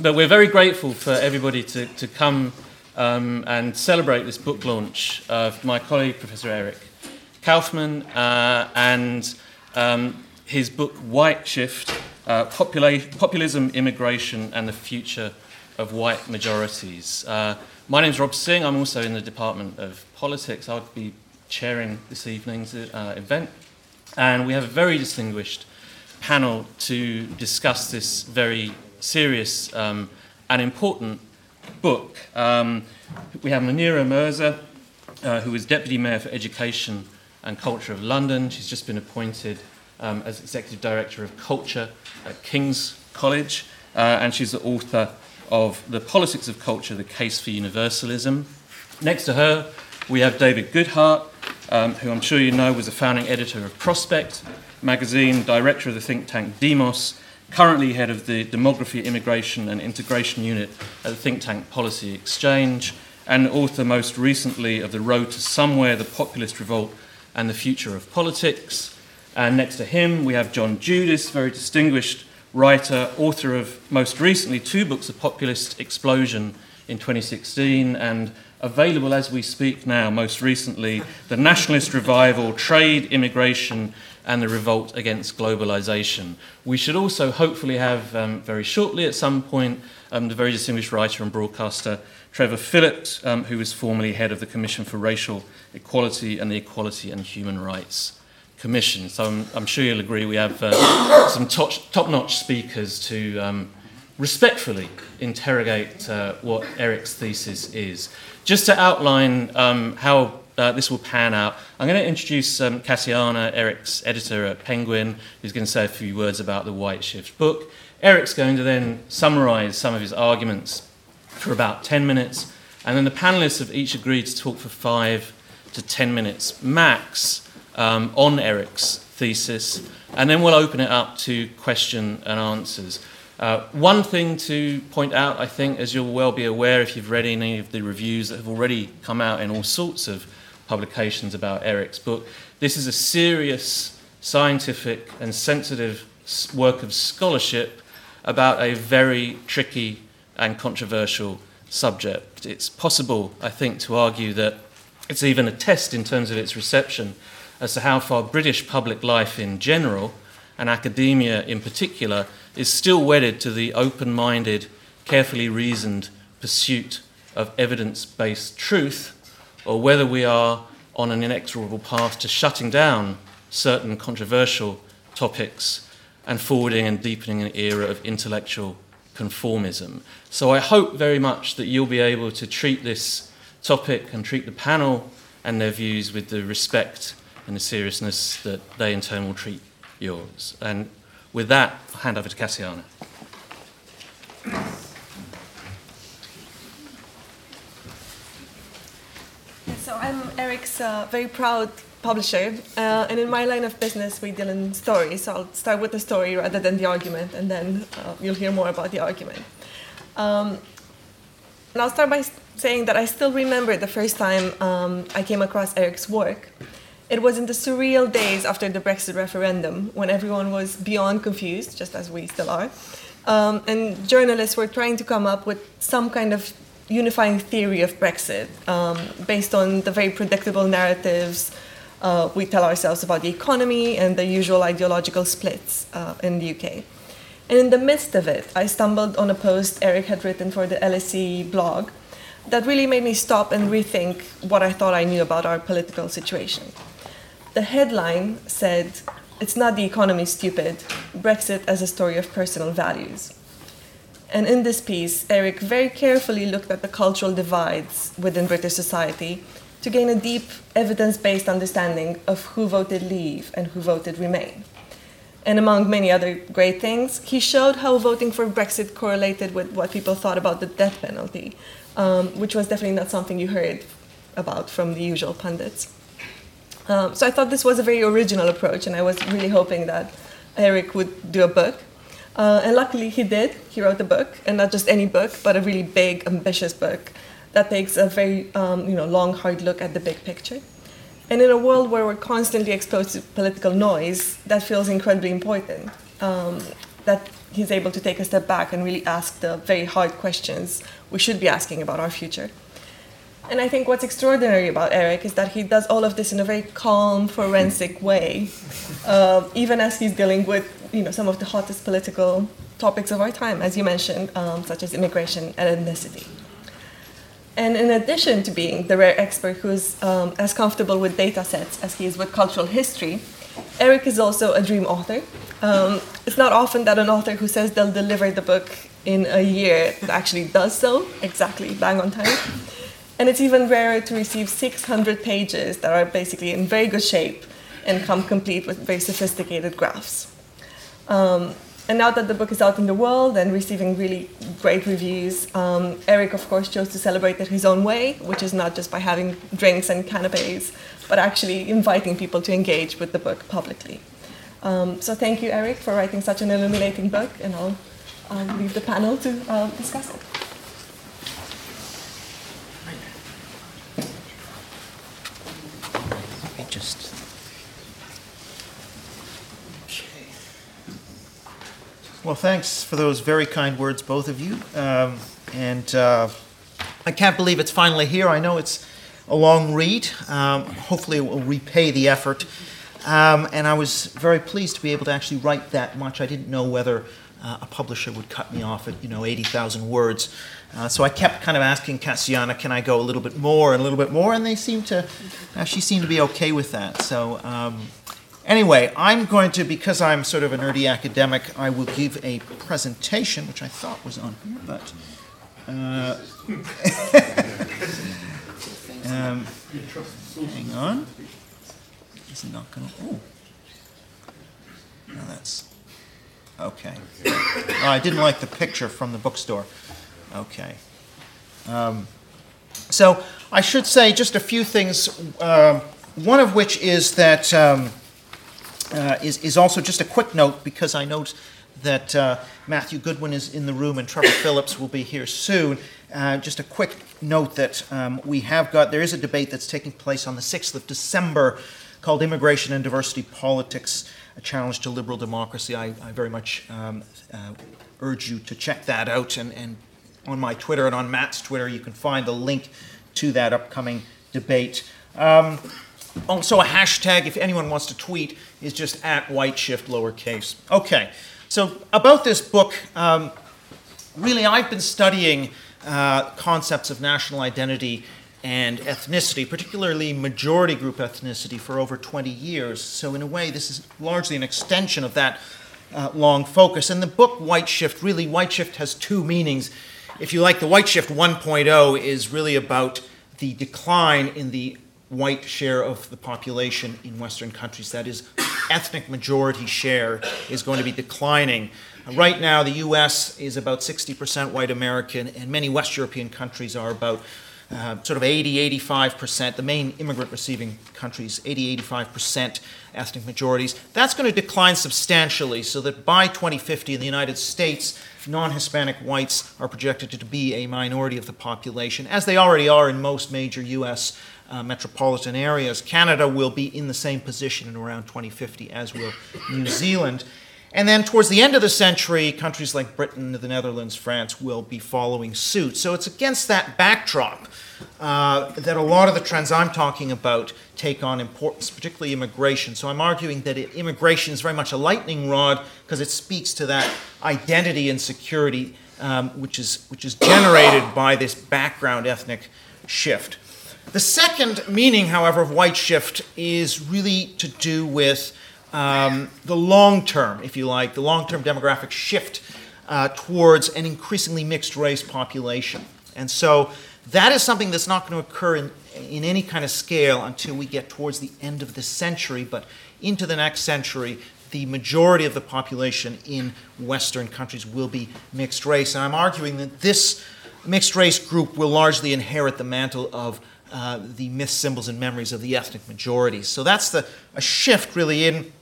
But we're very grateful for everybody to come and celebrate this book launch of my colleague, Professor Eric Kaufman, and his book, White Shift, Populism, Immigration, and the Future of White Majorities. My name's Rob Singh. I'm also in the Department of Politics. I'll be chairing this evening's event. And we have a very distinguished panel to discuss this very serious and important book. We have Munira Mirza, who is Deputy Mayor for Education and Culture of London. She's just been appointed as Executive Director of Culture at King's College, and she's the author of The Politics of Culture: The Case for Universalism. Next to her, we have David Goodhart, who I'm sure you know was a founding editor of Prospect magazine, director of the think tank Demos, currently head of the Demography, Immigration and Integration Unit at the think tank Policy Exchange, and author most recently of The Road to Somewhere, The Populist Revolt and the Future of Politics. And next to him, we have John Judis, very distinguished writer, author of most recently 2 books, The Populist Explosion in 2016, and available as we speak now, most recently, The Nationalist Revival, Trade, Immigration, and the Revolt Against Globalization. We should also hopefully have, very shortly at some point, the very distinguished writer and broadcaster Trevor Phillips, who was formerly head of the Commission for Racial Equality and the Equality and Human Rights Commission. So I'm sure you'll agree we have some top-notch speakers to respectfully interrogate what Eric's thesis is. Just to outline how this will pan out, I'm going to introduce Cassiana, Eric's editor at Penguin, who's going to say a few words about the White Shift book. Eric's going to then summarise some of his arguments for about 10 minutes, and then the panellists have each agreed to talk for 5 to 10 minutes max, on Eric's thesis, and then we'll open it up to question and answers. One thing to point out, I think, as you'll well be aware if you've read any of the reviews that have already come out in all sorts of publications about Eric's book, this is a serious, scientific and sensitive work of scholarship about a very tricky and controversial subject. It's possible, I think, to argue that it's even a test in terms of its reception as to how far British public life in general, and academia in particular, is still wedded to the open-minded, carefully reasoned pursuit of evidence-based truth, or whether we are on an inexorable path to shutting down certain controversial topics and forwarding and deepening an era of intellectual conformism. So I hope very much that you'll be able to treat this topic and treat the panel and their views with the respect and the seriousness that they in turn will treat yours. And with that, I'll hand over to Cassiana. So I'm Eric's very proud publisher, and in my line of business we deal in stories, so I'll start with the story rather than the argument, and then you'll hear more about the argument. And I'll start by saying that I still remember the first time I came across Eric's work. It was in the surreal days after the Brexit referendum, when everyone was beyond confused, just as we still are, and journalists were trying to come up with some kind of unifying theory of Brexit based on the very predictable narratives we tell ourselves about the economy and the usual ideological splits in the UK. And in the midst of it, I stumbled on a post Eric had written for the LSE blog that really made me stop and rethink what I thought I knew about our political situation. The headline said, "It's not the economy, stupid. Brexit as a story of personal values." And in this piece, Eric very carefully looked at the cultural divides within British society to gain a deep, evidence-based understanding of who voted Leave and who voted Remain. And among many other great things, he showed how voting for Brexit correlated with what people thought about the death penalty, which was definitely not something you heard about from the usual pundits. So I thought this was a very original approach, and I was really hoping that Eric would do a book. And luckily he did. He wrote a book, and not just any book, but a really big, ambitious book that takes a very long, hard look at the big picture. And in a world where we're constantly exposed to political noise, that feels incredibly important. That he's able to take a step back and really ask the very hard questions we should be asking about our future. And I think what's extraordinary about Eric is that he does all of this in a very calm, forensic way, even as he's dealing with, you know, some of the hottest political topics of our time, as you mentioned, such as immigration and ethnicity. And in addition to being the rare expert who's as comfortable with data sets as he is with cultural history, Eric is also a dream author. It's not often that an author who says they'll deliver the book in a year actually does so, exactly, bang on time. And it's even rarer to receive 600 pages that are basically in very good shape and come complete with very sophisticated graphs. And now that the book is out in the world and receiving really great reviews, Eric, of course, chose to celebrate it his own way, which is not just by having drinks and canapes, but actually inviting people to engage with the book publicly. So thank you, Eric, for writing such an illuminating book, and I'll leave the panel to discuss it. Just okay. Well, thanks for those very kind words, both of you. And I can't believe it's finally here. I know it's a long read. Hopefully it will repay the effort. And I was very pleased to be able to actually write that much. I didn't know whether a publisher would cut me off at 80,000 words. So I kept kind of asking Cassiana, can I go a little bit more and a little bit more? And they seemed to, she seemed to be okay with that. So anyway, I'm going to, because I'm sort of a nerdy academic, I will give a presentation, which I thought was on here, but... hang on. It's not going to... Oh. No, that's... Okay. I didn't like the picture from the bookstore. Okay. So I should say just a few things, one of which is that is also just a quick note, because I note that Matthew Goodwin is in the room and Trevor Phillips will be here soon. Just a quick note that there is a debate that's taking place on the 6th of December called Immigration and Diversity Politics, a Challenge to Liberal Democracy. I very much urge you to check that out, and on my Twitter and on Matt's Twitter, you can find the link to that upcoming debate. Also a hashtag, if anyone wants to tweet, is just @WhiteShift, lowercase. Okay, so about this book, really I've been studying concepts of national identity and ethnicity, particularly majority group ethnicity, for over 20 years. So in a way, this is largely an extension of that long focus. And the book White Shift, really, White Shift has two meanings. If you like, the White Shift 1.0 is really about the decline in the white share of the population in Western countries. That is, ethnic majority share is going to be declining. Right now, the U.S. is about 60% white American, and many West European countries are about sort of 80, 85%, the main immigrant-receiving countries, 80, 85% ethnic majorities. That's going to decline substantially, so that by 2050 in the United States, non-Hispanic whites are projected to be a minority of the population, as they already are in most major U.S. metropolitan areas. Canada will be in the same position in around 2050, as will New Zealand. And then towards the end of the century, countries like Britain, the Netherlands, France will be following suit. So it's against that backdrop that a lot of the trends I'm talking about take on importance, particularly immigration. So I'm arguing that immigration is very much a lightning rod because it speaks to that identity insecurity which is generated by this background ethnic shift. The second meaning, however, of white shift is really to do with the long-term, if you like, the long-term demographic shift towards an increasingly mixed-race population. And so that is something that's not going to occur in any kind of scale until we get towards the end of this century, but into the next century, the majority of the population in Western countries will be mixed-race. And I'm arguing that this mixed-race group will largely inherit the mantle of the myths, symbols, and memories of the ethnic majorities. So that's a shift really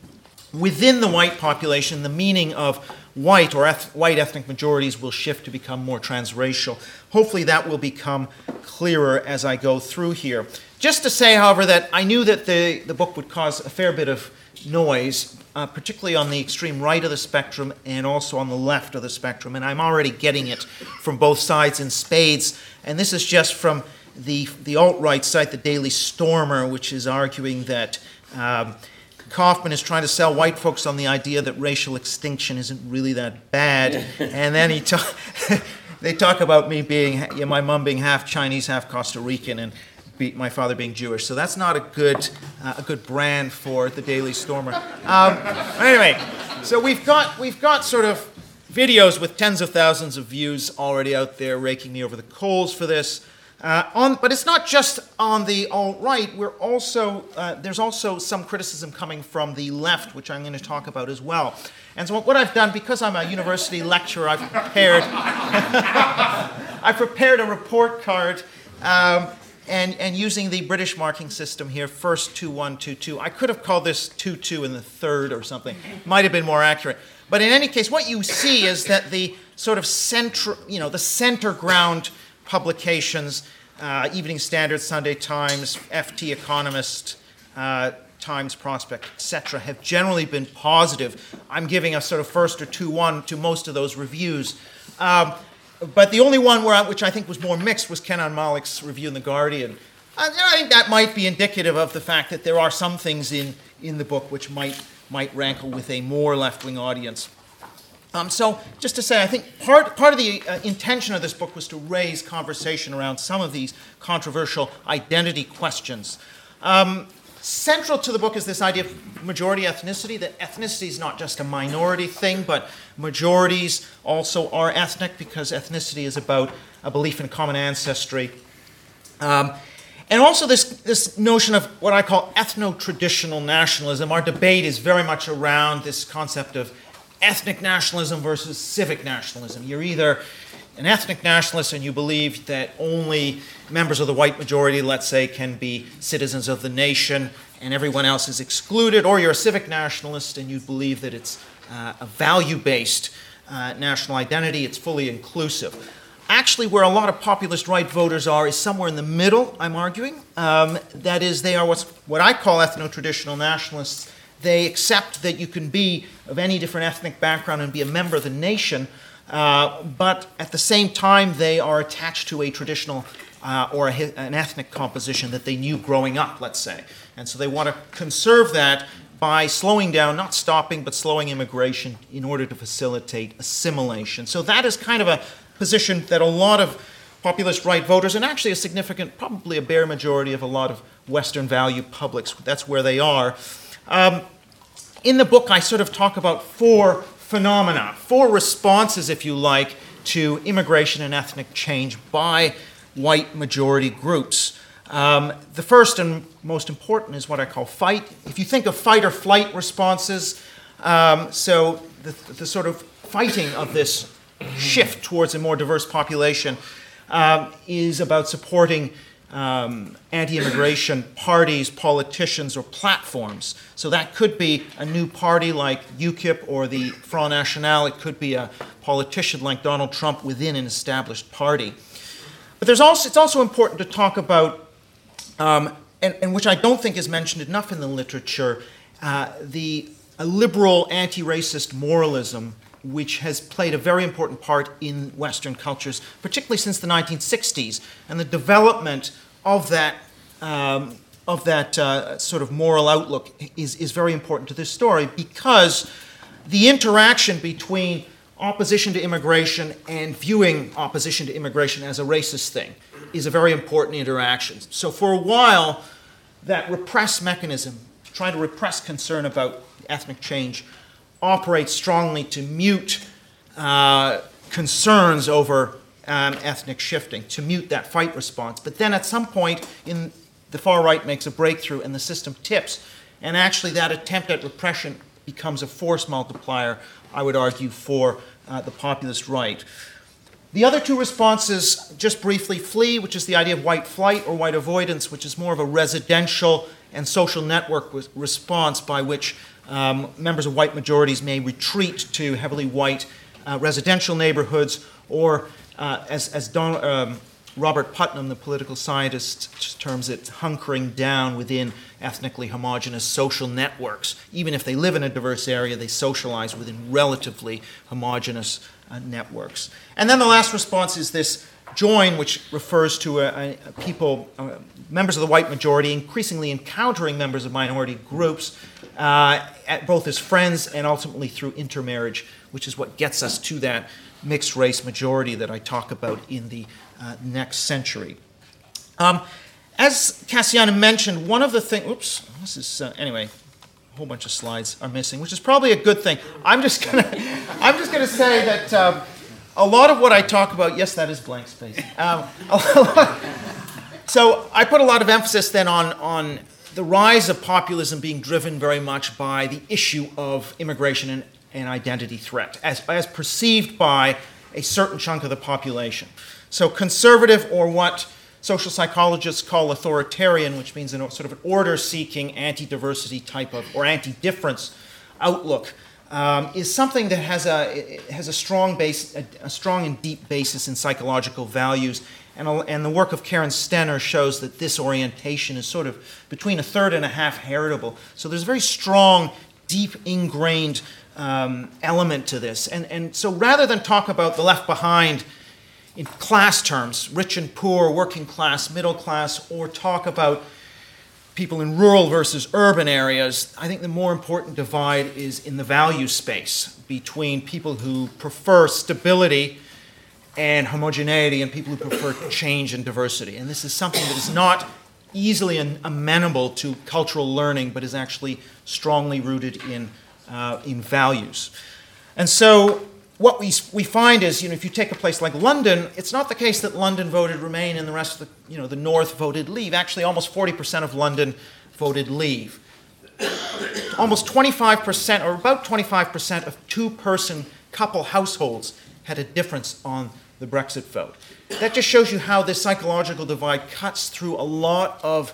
within the white population, the meaning of white or white ethnic majorities will shift to become more transracial. Hopefully that will become clearer as I go through here. Just to say, however, that I knew that the book would cause a fair bit of noise, particularly on the extreme right of the spectrum and also on the left of the spectrum. And I'm already getting it from both sides in spades. And this is just from the alt-right site, the Daily Stormer, which is arguing that Kaufman is trying to sell white folks on the idea that racial extinction isn't really that bad. And then they talk about me being, my mom being half Chinese, half Costa Rican, and my father being Jewish. So that's not a good brand for the Daily Stormer. Anyway, so we've got sort of videos with tens of thousands of views already out there raking me over the coals for this. But it's not just on the alt-right. We're also there's also some criticism coming from the left, which I'm going to talk about as well. And so what I've done, because I'm a university lecturer, I've prepared a report card. And using the British marking system here, first 2-1-2-2. I could have called this 2-2 in the third or something. Might have been more accurate. But in any case, what you see is that the sort of the center ground publications, Evening Standard, Sunday Times, FT, Economist, Times, Prospect, etc., have generally been positive. I'm giving a sort of first or 2-1 to most of those reviews. But the only one which I think was more mixed was Kenan Malik's review in The Guardian. I think that might be indicative of the fact that there are some things in the book which might rankle with a more left-wing audience. So just to say, I think part of the intention of this book was to raise conversation around some of these controversial identity questions. Central to the book is this idea of majority ethnicity, that ethnicity is not just a minority thing, but majorities also are ethnic because ethnicity is about a belief in common ancestry. And also this notion of what I call ethno-traditional nationalism. Our debate is very much around this concept of ethnic nationalism versus civic nationalism. You're either an ethnic nationalist and you believe that only members of the white majority, let's say, can be citizens of the nation and everyone else is excluded, or you're a civic nationalist and you believe that it's a value-based national identity, it's fully inclusive. Actually, where a lot of populist right voters are is somewhere in the middle, I'm arguing. That is, they are what I call ethno-traditional nationalists. They accept that you can be of any different ethnic background and be a member of the nation, but at the same time, they are attached to a traditional or an ethnic composition that they knew growing up, let's say. And so they want to conserve that by slowing down, not stopping, but slowing immigration in order to facilitate assimilation. So that is kind of a position that a lot of populist right voters, and actually a significant, probably a bare majority of a lot of Western value publics, that's where they are. In the book, I sort of talk about four phenomena, four responses, if you like, to immigration and ethnic change by white majority groups. The first and most important is what I call fight. If you think of fight or flight responses, so the sort of fighting of this shift towards a more diverse population is about supporting anti-immigration parties, politicians, or platforms. So that could be a new party like UKIP or the Front National. It could be a politician like Donald Trump within an established party. But it's also important to talk about, and which I don't think is mentioned enough in the literature, a liberal anti-racist moralism which has played a very important part in Western cultures, particularly since the 1960s, and the development of that sort of moral outlook is very important to this story, because the interaction between opposition to immigration and viewing opposition to immigration as a racist thing is a very important interaction. So for a while, that repress mechanism, trying to repress concern about ethnic change, operates strongly to mute concerns over ethnic shifting, to mute that fight response. But then at some point, the far right makes a breakthrough and the system tips. And actually that attempt at repression becomes a force multiplier, I would argue, for the populist right. The other two responses, just briefly, flee, which is the idea of white flight or white avoidance, which is more of a residential and social network response by which Members of white majorities may retreat to heavily white residential neighborhoods, or as Robert Putnam, the political scientist, terms it, hunkering down within ethnically homogenous social networks. Even if they live in a diverse area, they socialize within relatively homogenous networks. And then the last response is this join, which refers to members of the white majority, increasingly encountering members of minority groups, both as friends and ultimately through intermarriage, which is what gets us to that mixed race majority that I talk about in the next century. As Cassiana mentioned, one of the things, anyway, a whole bunch of slides are missing, which is probably a good thing. I'm just gonna say that a lot of what I talk about, yes, that is blank space. So I put a lot of emphasis then on the rise of populism being driven very much by the issue of immigration and identity threat, as perceived by a certain chunk of the population. So conservative, or what social psychologists call authoritarian, which means sort of an order-seeking, anti-diversity type of, or anti-difference outlook, is something that has a strong base, a strong and deep basis in psychological values, and the work of Karen Stenner shows that this orientation is sort of between a third and a half heritable. So there's a very strong, deep, ingrained element to this, and so rather than talk about the left behind in class terms, rich and poor, working class, middle class, or talk about people in rural versus urban areas, I think the more important divide is in the value space between people who prefer stability and homogeneity and people who prefer change and diversity. And this is something that is not easily amenable to cultural learning, but is actually strongly rooted in values. And so what we find is, if you take a place like London, it's not the case that London voted Remain and the rest of the, the North voted Leave. Actually, almost 40% of London voted Leave. Almost 25%, or about 25% of two-person couple households had a difference on the Brexit vote. That just shows you how this psychological divide cuts through a lot of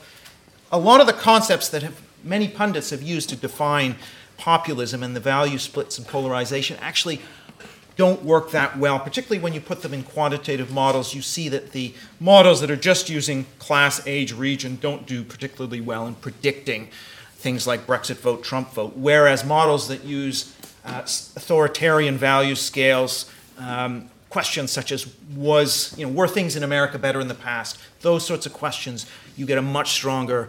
the concepts that many pundits have used to define populism, and the value splits and polarization actually don't work that well, particularly when you put them in quantitative models. You see that the models that are just using class, age, region don't do particularly well in predicting things like Brexit vote, Trump vote, whereas models that use authoritarian value scales, questions such as were things in America better in the past, those sorts of questions, you get a much stronger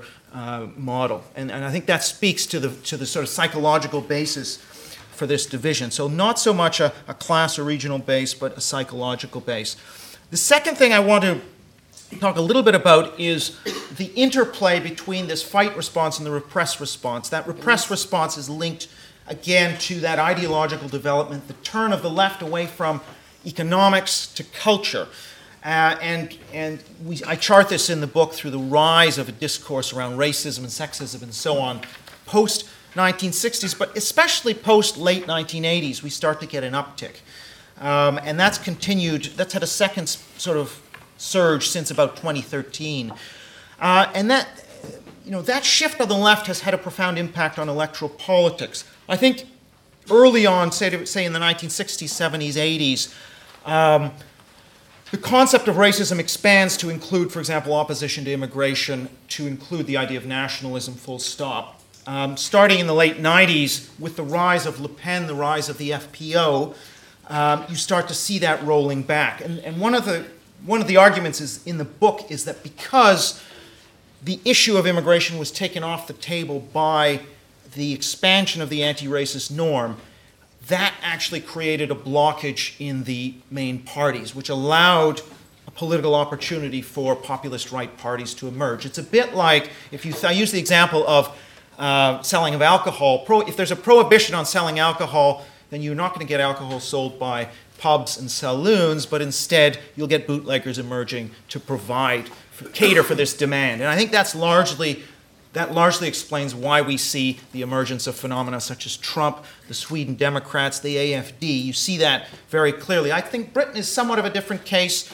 model. And I think that speaks to the sort of psychological basis for this division. So not so much a class or regional base, but a psychological base. The second thing I want to talk a little bit about is the interplay between this fight response and the repressed response. That repressed response is linked, again, to that ideological development, the turn of the left away from economics to culture. I chart this in the book through the rise of a discourse around racism and sexism and so on post-1960s, but especially post-late 1980s, we start to get an uptick. And that's continued, that's had a second sort of surge since about 2013. And that shift on the left has had a profound impact on electoral politics. I think early on, say in the 1960s, 70s, 80s, the concept of racism expands to include, for example, opposition to immigration, to include the idea of nationalism, full stop. Starting in the late 90s, with the rise of Le Pen, the rise of the FPO, you start to see that rolling back. And one of the arguments is in the book is that because the issue of immigration was taken off the table by the expansion of the anti-racist norm, that actually created a blockage in the main parties, which allowed a political opportunity for populist right parties to emerge. It's a bit like, I use the example of selling of alcohol. If there's a prohibition on selling alcohol, then you're not going to get alcohol sold by pubs and saloons, but instead you'll get bootleggers emerging to cater for this demand. And I think that largely explains why we see the emergence of phenomena such as Trump, the Sweden Democrats, the AFD. You see that very clearly. I think Britain is somewhat of a different case,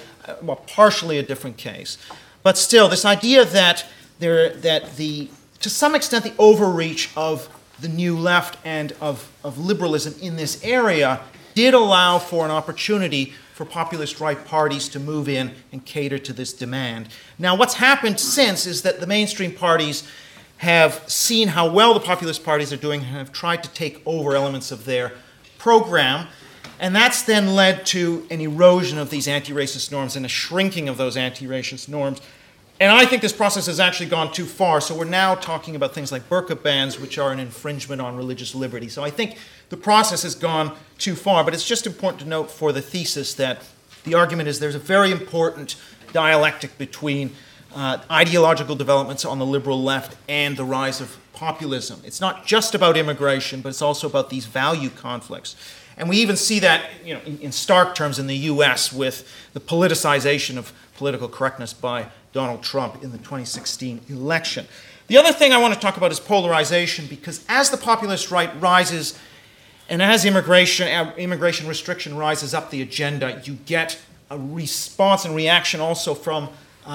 partially a different case. But still, this idea that to some extent the overreach of the New Left and of liberalism in this area did allow for an opportunity for populist right parties to move in and cater to this demand. Now, what's happened since is that the mainstream parties have seen how well the populist parties are doing and have tried to take over elements of their program. And that's then led to an erosion of these anti-racist norms and a shrinking of those anti-racist norms. And I think this process has actually gone too far. So we're now talking about things like burqa bans, which are an infringement on religious liberty. So I think the process has gone too far. But it's just important to note for the thesis that the argument is there's a very important dialectic between ideological developments on the liberal left and the rise of populism. It's not just about immigration, but it's also about these value conflicts. And we even see that, you know, in stark terms in the US with the politicization of political correctness by Donald Trump in the 2016 election. The other thing I want to talk about is polarization, because as the populist right rises and as immigration restriction rises up the agenda, you get a response and reaction also from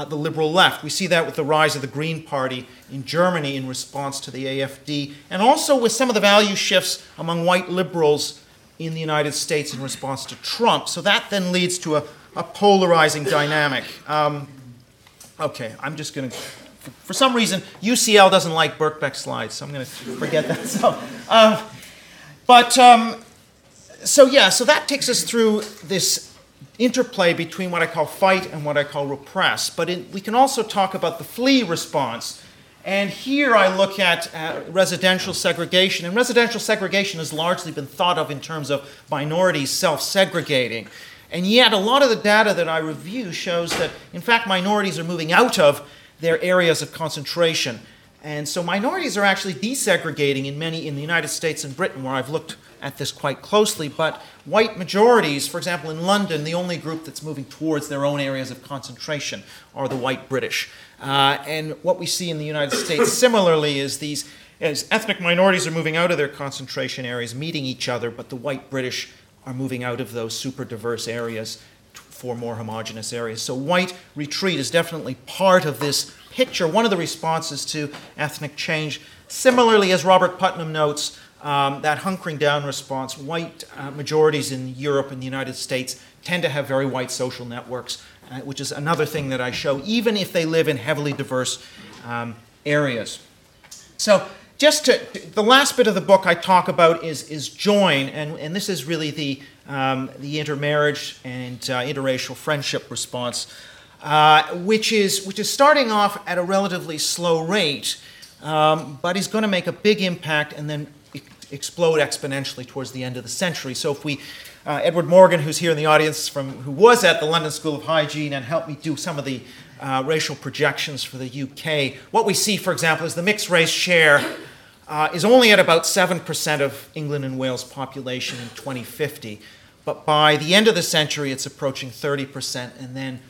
the liberal left. We see that with the rise of the Green Party in Germany in response to the AfD, and also with some of the value shifts among white liberals in the United States in response to Trump. So that then leads to a polarizing dynamic. Okay, I'm just going to, for some reason, UCL doesn't like Birkbeck slides, so I'm going to forget that. So that takes us through this interplay between what I call fight and what I call repress. But we can also talk about the flee response. And here I look at residential segregation. And residential segregation has largely been thought of in terms of minorities self-segregating. And yet a lot of the data that I review shows that, in fact, minorities are moving out of their areas of concentration. And so minorities are actually desegregating in the United States and Britain, where I've looked at this quite closely. But white majorities, for example, in London, the only group that's moving towards their own areas of concentration are the white British. And what we see in the United States similarly is as ethnic minorities are moving out of their concentration areas, meeting each other, but the white British are moving out of those super diverse areas for more homogenous areas. So white retreat is definitely part of this picture, one of the responses to ethnic change. Similarly, as Robert Putnam notes, that hunkering down response, white majorities in Europe and the United States tend to have very white social networks, which is another thing that I show, even if they live in heavily diverse areas. So the last bit of the book I talk about is join, and this is really the intermarriage and interracial friendship response, which is starting off at a relatively slow rate, but is going to make a big impact and then explode exponentially towards the end of the century. So if we, Edward Morgan, who's here in the audience, who was at the London School of Hygiene and helped me do some of the racial projections for the UK. What we see, for example, is the mixed race share is only at about 7% of England and Wales' population in 2050, but by the end of the century, it's approaching 30%, and then,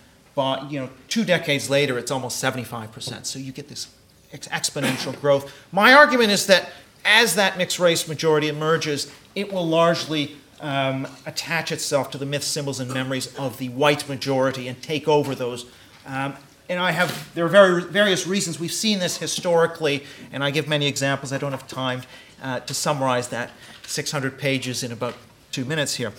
2 decades later, it's almost 75%. So you get this exponential growth. My argument is that as that mixed race majority emerges, it will largely attach itself to the myths, symbols, and memories of the white majority and take over those. There are various reasons. We've seen this historically, and I give many examples. I don't have time to summarize that 600 pages in about 2 minutes here.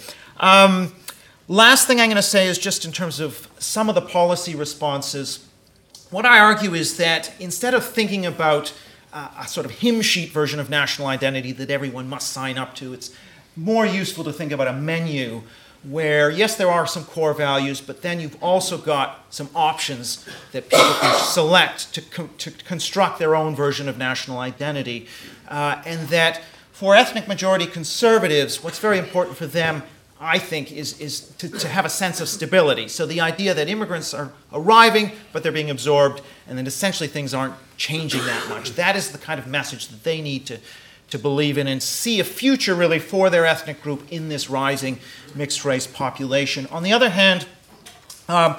Last thing I'm going to say is just in terms of some of the policy responses, what I argue is that instead of thinking about a sort of hymn sheet version of national identity that everyone must sign up to, it's more useful to think about a menu where, yes, there are some core values, but then you've also got some options that people can select to construct their own version of national identity. And that for ethnic majority conservatives, what's very important for them, I think, is to have a sense of stability. So the idea that immigrants are arriving, but they're being absorbed, and then essentially things aren't changing that much. That is the kind of message that they need to believe in and see a future really for their ethnic group in this rising mixed-race population. On the other hand, and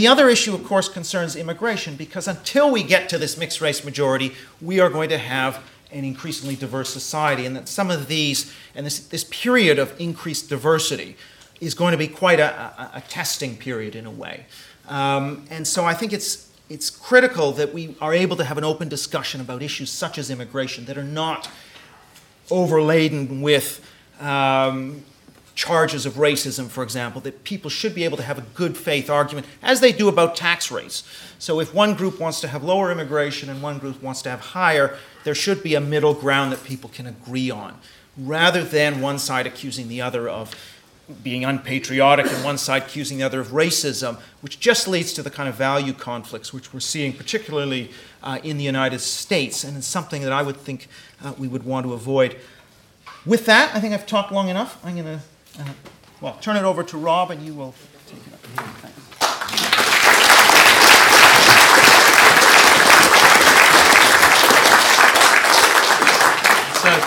the other issue, of course, concerns immigration, because until we get to this mixed-race majority, we are going to have an increasingly diverse society, and that some of these, and this period of increased diversity is going to be quite a testing period in a way. And so I think it's critical that we are able to have an open discussion about issues such as immigration that are not overladen with charges of racism, for example, that people should be able to have a good faith argument, as they do about tax rates. So if one group wants to have lower immigration and one group wants to have higher, there should be a middle ground that people can agree on, rather than one side accusing the other of being unpatriotic and one side accusing the other of racism, which just leads to the kind of value conflicts which we're seeing, particularly in the United States, and it's something that I would think we would want to avoid. With that, I think I've talked long enough. I'm going to turn it over to Rob, and you will take it up from here.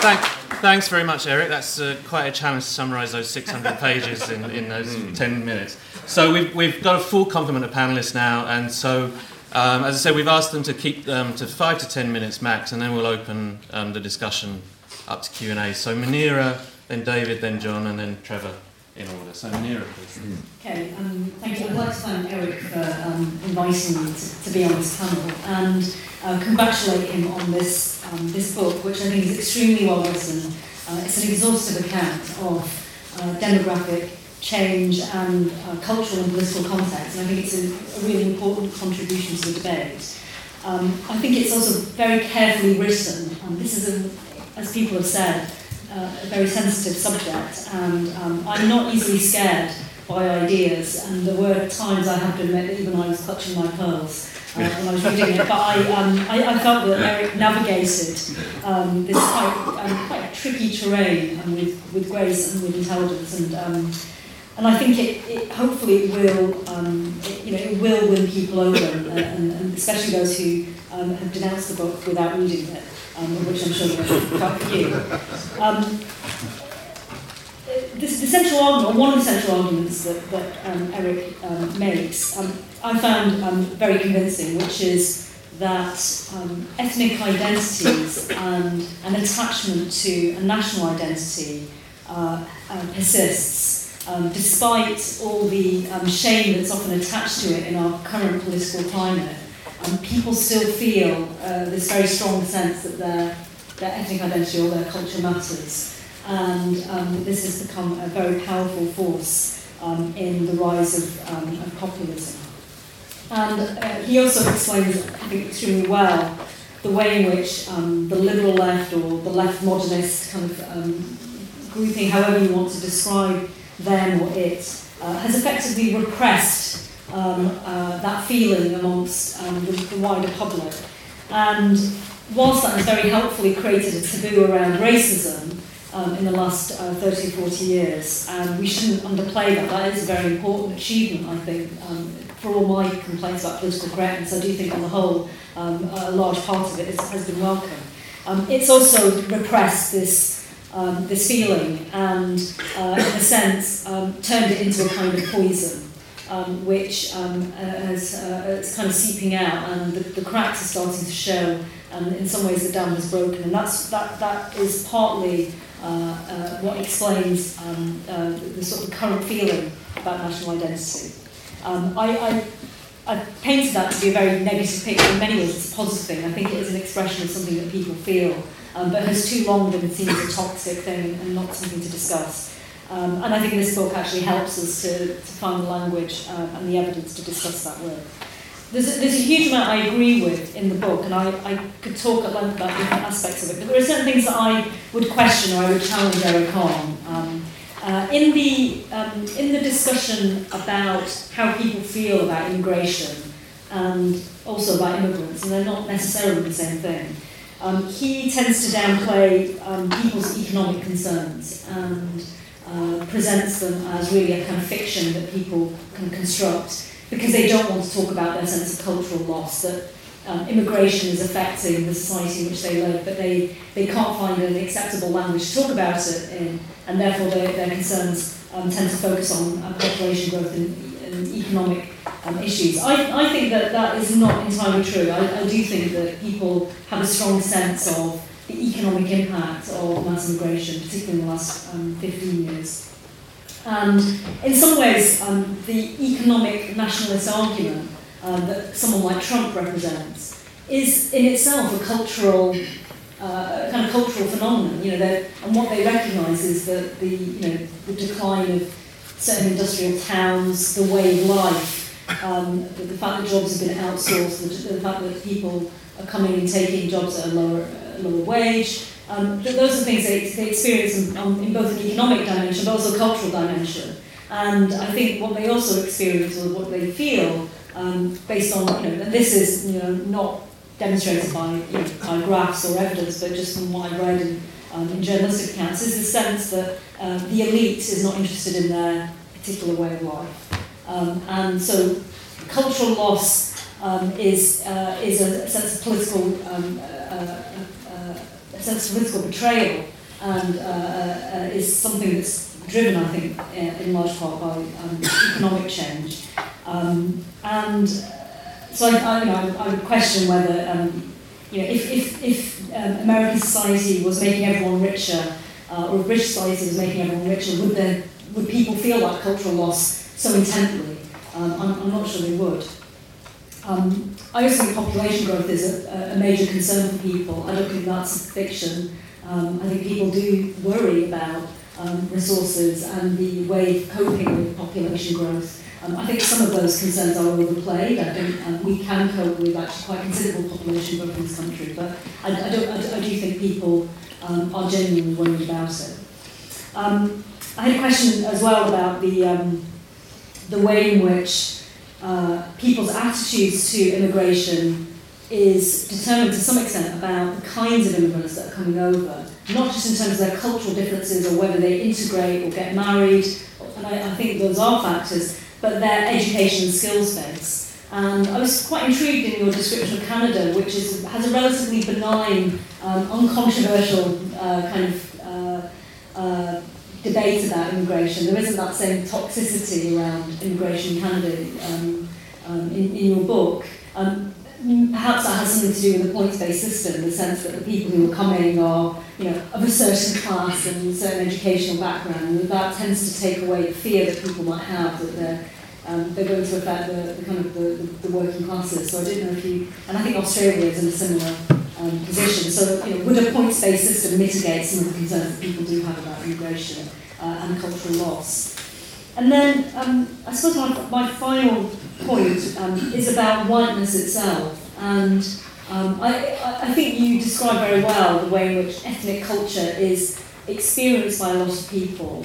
Thanks. So thanks very much, Eric. That's quite a challenge to summarise those 600 pages in those 10 minutes. So we've got a full complement of panellists now, and so, as I said, we've asked them to keep to 5 to 10 minutes max, and then we'll open the discussion up to Q&A. So Munira, then David, then John, and then Trevor in order. So Munira, please. Okay, thank you. I'd like to thank Eric for inviting me to be on this panel, and congratulate him on this book, which I think is extremely well written. It's an exhaustive account of demographic change and cultural and political context, and I think it's a really important contribution to the debate. I think it's also very carefully written. This is, as people have said, a very sensitive subject, and I'm not easily scared by ideas, and there were times I have to admit that even I was clutching my pearls when I was reading it, but I felt that Eric navigated this quite tricky terrain with grace and with intelligence, and I think it hopefully will it will win people over, and especially those who have denounced the book without reading it, which I'm sure will you. The central argument, or one of the central arguments that Eric makes, I found very convincing, which is that ethnic identities and an attachment to a national identity persists, despite all the shame that's often attached to it in our current political climate. People still feel this very strong sense that their ethnic identity or their culture matters. And this has become a very powerful force in the rise of populism. And he also explains, I think, extremely well the way in which the liberal left or the left modernist kind of grouping, however you want to describe them or it, has effectively repressed that feeling amongst the wider public. And whilst that has very helpfully created a taboo around racism, in the last 30, 40 years, and we shouldn't underplay that. That is a very important achievement, I think, for all my complaints about political correctness. I do think on the whole, a large part of it has been welcome. It's also repressed this feeling and, in a sense, turned it into a kind of poison, which is kind of seeping out, and the cracks are starting to show, and in some ways the dam is broken. And that is partly what explains the sort of current feeling about national identity. I painted that to be a very negative picture. In many ways it's a positive thing. I think it is an expression of something that people feel, but has too long been seen as a toxic thing and not something to discuss. And I think this book actually helps us to find the language and the evidence to discuss that with. There's a huge amount I agree with in the book, and I could talk at length about different aspects of it, but there are certain things that I would question or I would challenge Eric on. In the discussion about how people feel about immigration and also about immigrants, and they're not necessarily the same thing, he tends to downplay people's economic concerns and presents them as really a kind of fiction that people can construct, because they don't want to talk about their sense of cultural loss, that immigration is affecting the society in which they live, but they can't find an acceptable language to talk about it in, and therefore their concerns tend to focus on population growth and economic issues. I think that is not entirely true. I do think that people have a strong sense of the economic impact of mass immigration, particularly in the last 15 years. And in some ways, the economic nationalist argument that someone like Trump represents is in itself a cultural kind of cultural phenomenon, and what they recognise is that the decline of certain industrial towns, the way of life, the fact that jobs have been outsourced, the fact that people are coming and taking jobs at a lower wage, those are things they experience in both an economic dimension but also a cultural dimension. And I think what they also experience or what they feel, based on, and this is not demonstrated by graphs or evidence, but just from what I read in journalistic accounts, is the sense that the elite is not interested in their particular way of life. And so cultural loss is a sense of political betrayal, and is something that's driven, I think, in large part by economic change. And so I would question whether, if American society was making everyone richer, or if British society was making everyone richer, would people feel that cultural loss so intently? I'm not sure they would. I also think population growth is a major concern for people. I don't think that's fiction. I think people do worry about resources and the way of coping with population growth. I think some of those concerns are overplayed. I think we can cope with actually quite considerable population growth in this country, but I do think people are genuinely worried about it. I had a question as well about the way in which people's attitudes to immigration is determined to some extent about the kinds of immigrants that are coming over, not just in terms of their cultural differences or whether they integrate or get married, and I think those are factors, but their education and skills base. And I was quite intrigued in your description of Canada, which has a relatively benign, uncontroversial debate about immigration. There isn't that same toxicity around immigration in Canada in your book. Perhaps that has something to do with the points-based system, the sense that the people who are coming are, of a certain class and a certain educational background, and that tends to take away the fear that people might have that they're going to affect the working classes. So I didn't know if and I think Australia is in a similar position. So would a points-based system mitigate some of the concerns that people do have about immigration and cultural loss? And then I suppose my final point is about whiteness itself. And I think you describe very well the way in which ethnic culture is experienced by a lot of people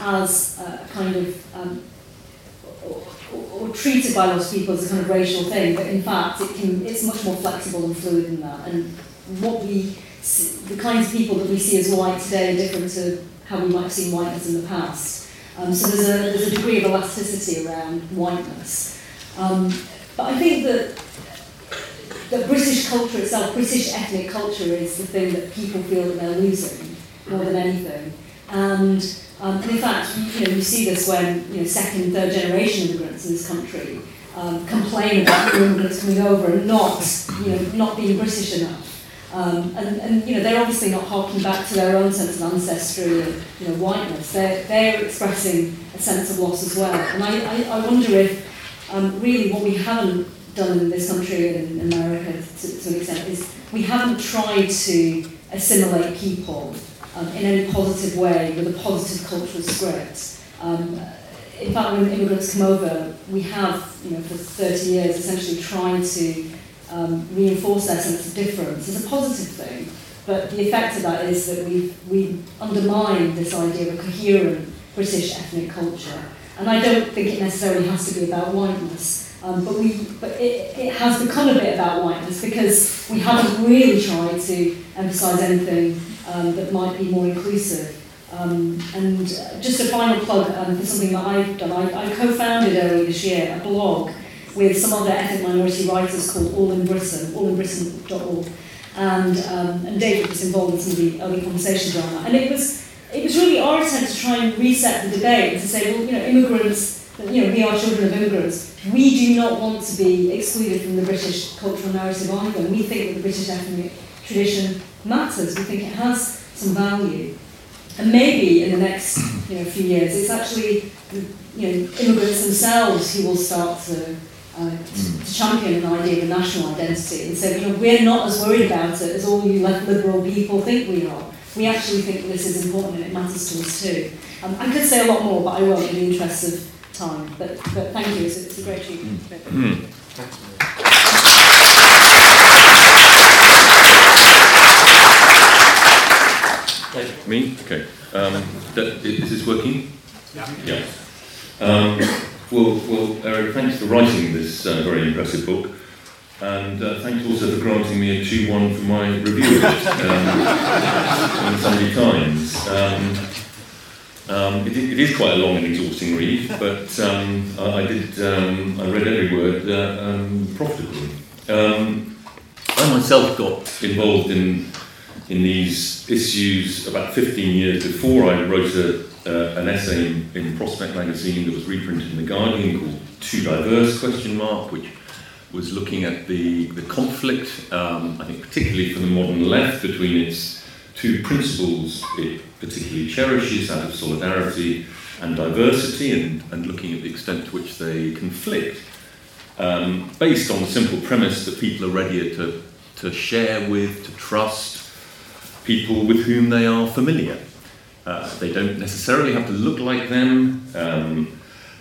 as a kind of, or treated by a lot of people as a kind of racial thing, but in fact it's much more flexible and fluid than that. And the kinds of people that we see as white today are different to how we might have seen whiteness in the past. So there's a degree of elasticity around whiteness. But I think that the British culture itself, British ethnic culture, is the thing that people feel that they're losing more than anything. And in fact, you see this when second, third generation immigrants in this country complain about new immigrants coming over and not being British enough. And they're obviously not harking back to their own sense of ancestry and whiteness. They're expressing a sense of loss as well. And I wonder if really what we haven't done in this country and in America to an extent is we haven't tried to assimilate people in any positive way with a positive cultural script. In fact, when immigrants come over, we have for 30 years essentially tried to reinforce their sense of difference. It's a positive thing, but the effect of that is that we undermine this idea of a coherent British ethnic culture. And I don't think it necessarily has to be about whiteness, but it has become a bit about whiteness because we haven't really tried to emphasise anything that might be more inclusive. And just a final plug for something that I've done. I co-founded earlier this year a blog with some other ethnic minority writers called All in Britain, allinbritain.org, and David was involved in some of the early conversations around that. And it was really our attempt to try and reset the debate and to say, well, immigrants, we are children of immigrants. We do not want to be excluded from the British cultural narrative either. We think that the British ethnic tradition matters. We think it has some value. And maybe in the next few years, it's actually immigrants themselves who will start to to champion an idea of national identity, and said, we're not as worried about it as all you liberal people think we are. We actually think this is important and it matters to us too. I could say a lot more, but I won't in the interest of time. But thank you, it's a great achievement. Me? Okay. Is this working? Yeah. Well, Eric, thanks for writing this very impressive book, and thanks also for granting me a 2-1 for my review of it on Sunday Times. It is quite a long and exhausting read, but I read every word profitably. I myself got involved in these issues about 15 years before. I wrote an essay in Prospect magazine that was reprinted in The Guardian called Too Diverse? Which was looking at the conflict, I think particularly for the modern left, between its two principles it particularly cherishes, that of solidarity and diversity, and looking at the extent to which they conflict, based on the simple premise that people are readier to share with, to trust people with whom they are familiar. They don't necessarily have to look like them,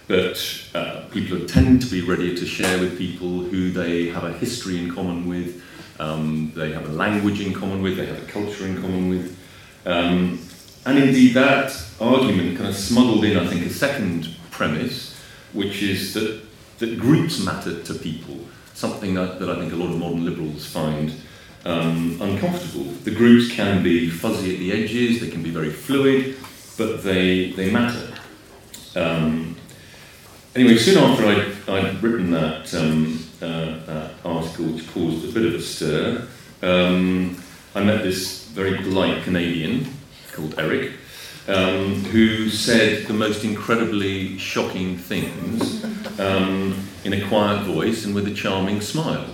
but people tend to be ready to share with people who they have a history in common with, they have a language in common with, they have a culture in common with. And indeed that argument kind of smuggled in, I think, a second premise, which is that groups matter to people, something that I think a lot of modern liberals find uncomfortable. The groups can be fuzzy at the edges, they can be very fluid, but they matter. Anyway, soon after I'd written that article, which caused a bit of a stir, I met this very polite Canadian called Eric, who said the most incredibly shocking things in a quiet voice and with a charming smile.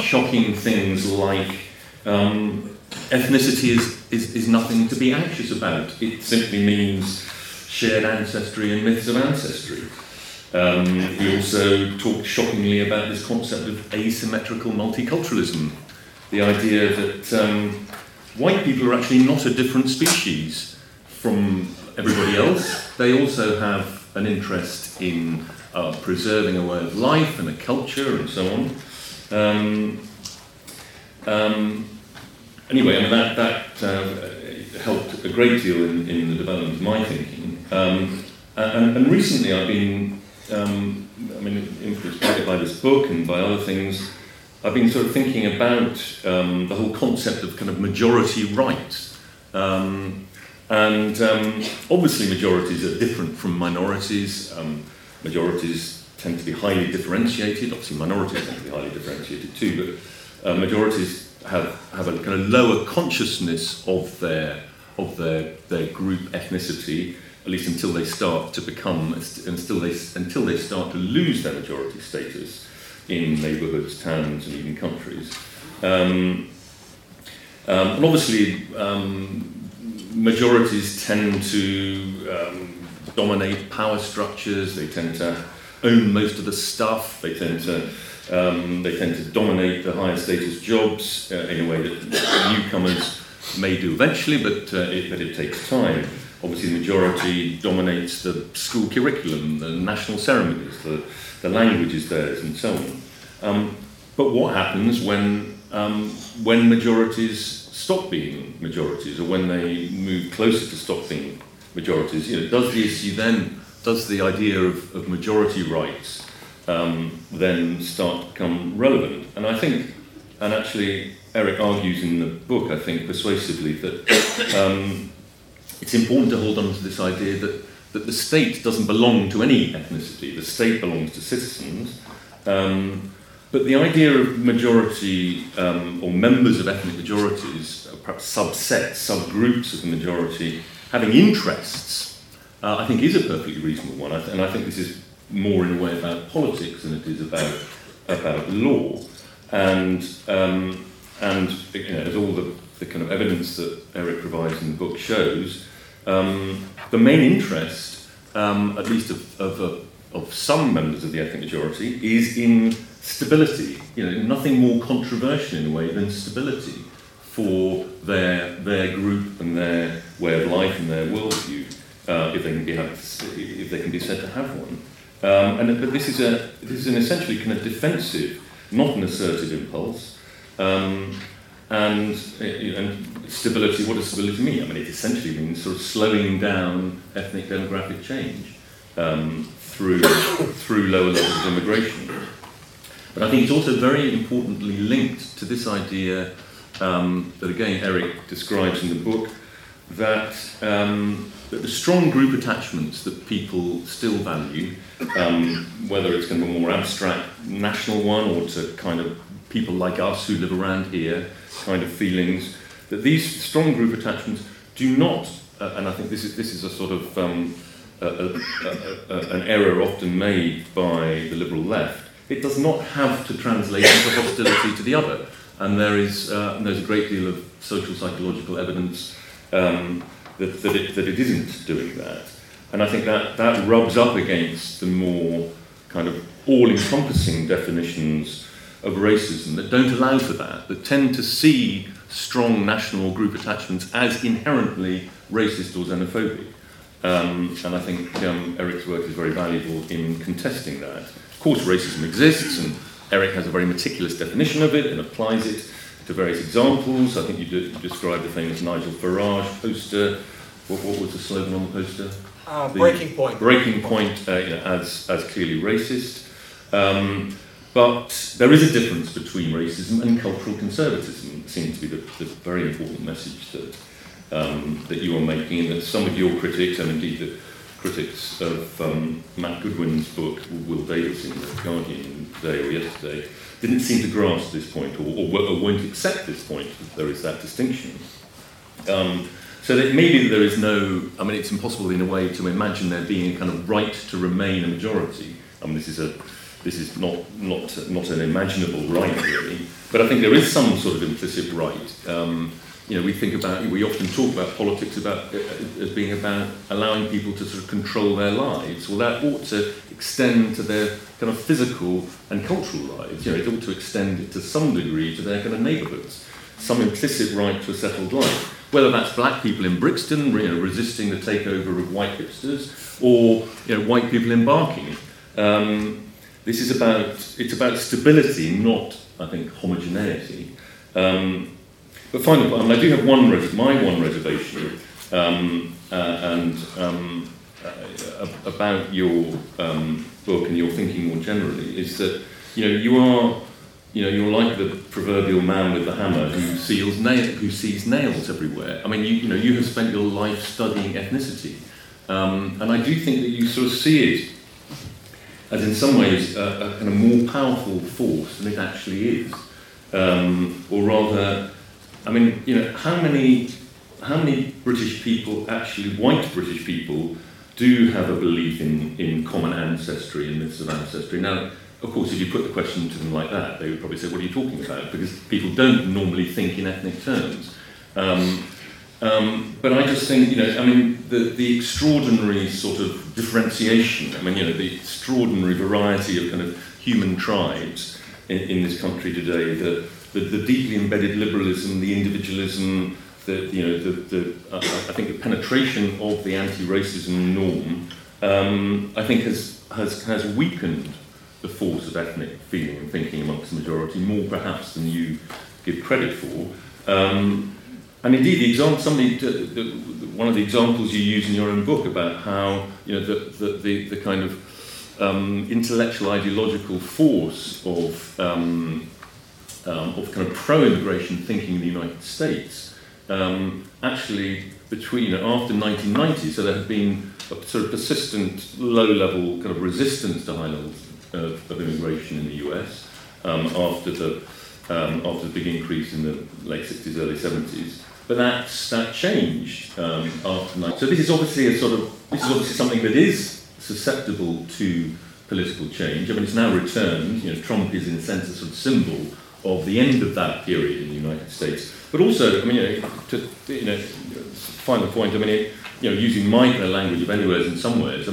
Shocking things like ethnicity is nothing to be anxious about. It simply means shared ancestry and myths of ancestry. He also talked shockingly about this concept of asymmetrical multiculturalism, the idea that white people are actually not a different species from everybody else. They also have an interest in preserving a way of life and a culture and so on. Anyway, I mean, that helped a great deal in the development of my thinking. And recently I've been, influenced by this book and by other things, I've been sort of thinking about the whole concept of kind of majority rights. Obviously majorities are different from minorities. Majorities tend to be highly differentiated. Obviously, minorities tend to be highly differentiated too, but majorities have a kind of lower consciousness of their group ethnicity, at least until they start to become, until they start to lose their majority status in neighbourhoods, towns, and even countries. And obviously, majorities tend to dominate power structures. They tend to own most of the stuff. They tend to dominate the higher status jobs in a way that newcomers may do eventually, but it takes time. Obviously, the majority dominates the school curriculum, the national ceremonies, the language is theirs, and so on. But what happens when majorities stop being majorities, or when they move closer to stop being majorities? Does the issue then? Does the idea of majority rights then start to become relevant? And I think, and actually Eric argues in the book, I think, persuasively, that it's important to hold on to this idea that the state doesn't belong to any ethnicity. The state belongs to citizens. But the idea of majority or members of ethnic majorities, perhaps subsets, subgroups of the majority, having interests, I think is a perfectly reasonable one, and I think this is more in a way about politics than it is about law. And as all the kind of evidence that Eric provides in the book shows, the main interest, at least of a of some members of the ethnic majority is in stability. You know, nothing more controversial in a way than stability for their group and their way of life and their worldview, if they can be said to have one. But this is an essentially kind of defensive, not an assertive impulse. And stability, what does stability mean? I mean, it essentially means sort of slowing down ethnic demographic change through lower levels of immigration. But I think it's also very importantly linked to this idea that, again, Eric describes in the book, that the strong group attachments that people still value, whether it's kind of a more abstract national one or to kind of people like us who live around here kind of feelings, that these strong group attachments do not, and I think this is a sort of an error often made by the liberal left, it does not have to translate into hostility to the other. And there's a great deal of social psychological evidence that it isn't doing that. And I think that rubs up against the more kind of all-encompassing definitions of racism that don't allow for that, that tend to see strong national group attachments as inherently racist or xenophobic. And I think Eric's work is very valuable in contesting that. Of course, racism exists, and Eric has a very meticulous definition of it and applies it to various examples. I think you described the famous Nigel Farage poster. What was the slogan on the poster? Breaking point. Breaking point, as clearly racist. But there is a difference between racism and cultural conservatism, seems to be the very important message that you are making, and that some of your critics, and indeed the critics of Matt Goodwin's book, Will Davis in The Guardian today or yesterday, didn't seem to grasp this point or won't accept this point, that there is that distinction. So that maybe there is it's impossible in a way to imagine there being a kind of right to remain a majority. This is not an imaginable right, really, but I think there is some sort of implicit right. We often talk about politics as being about allowing people to sort of control their lives. Well, that ought to extend to their kind of physical and cultural lives. It ought to extend to some degree to their kind of neighbourhoods. Some implicit right to a settled life. Whether that's black people in Brixton, resisting the takeover of white hipsters, or white people embarking. This is about stability, not, I think, homogeneity. But finally, I do have my one reservation about your book and your thinking more generally is that you're like the proverbial man with the hammer who sees nails everywhere. I mean, you have spent your life studying ethnicity, and I do think that you sort of see it as in some ways a kind of more powerful force than it actually is, how many British people, actually white British people, do have a belief in common ancestry and myths of ancestry? Now, of course, if you put the question to them like that, they would probably say, "What are you talking about?" Because people don't normally think in ethnic terms. But I just think, the extraordinary sort of differentiation, the extraordinary variety of kind of human tribes in this country today, the deeply embedded liberalism, the individualism, I think the penetration of the anti-racism norm, I think has weakened the force of ethnic feeling and thinking amongst the majority, more perhaps than you give credit for. And indeed, one of the examples you use in your own book about how the kind of intellectual ideological force of kind of pro-immigration thinking in the United States actually between after 1990, so there had been a sort of persistent low-level kind of resistance to high levels of immigration in the US after the big increase in the late 60s, early 70s. But that changed after 1990. So this is obviously something that is susceptible to political change. I mean, it's now returned. Trump is in a sense a sort of symbol of the end of that period in the United States. But also, final point. Using my language of anywheres and somewheres.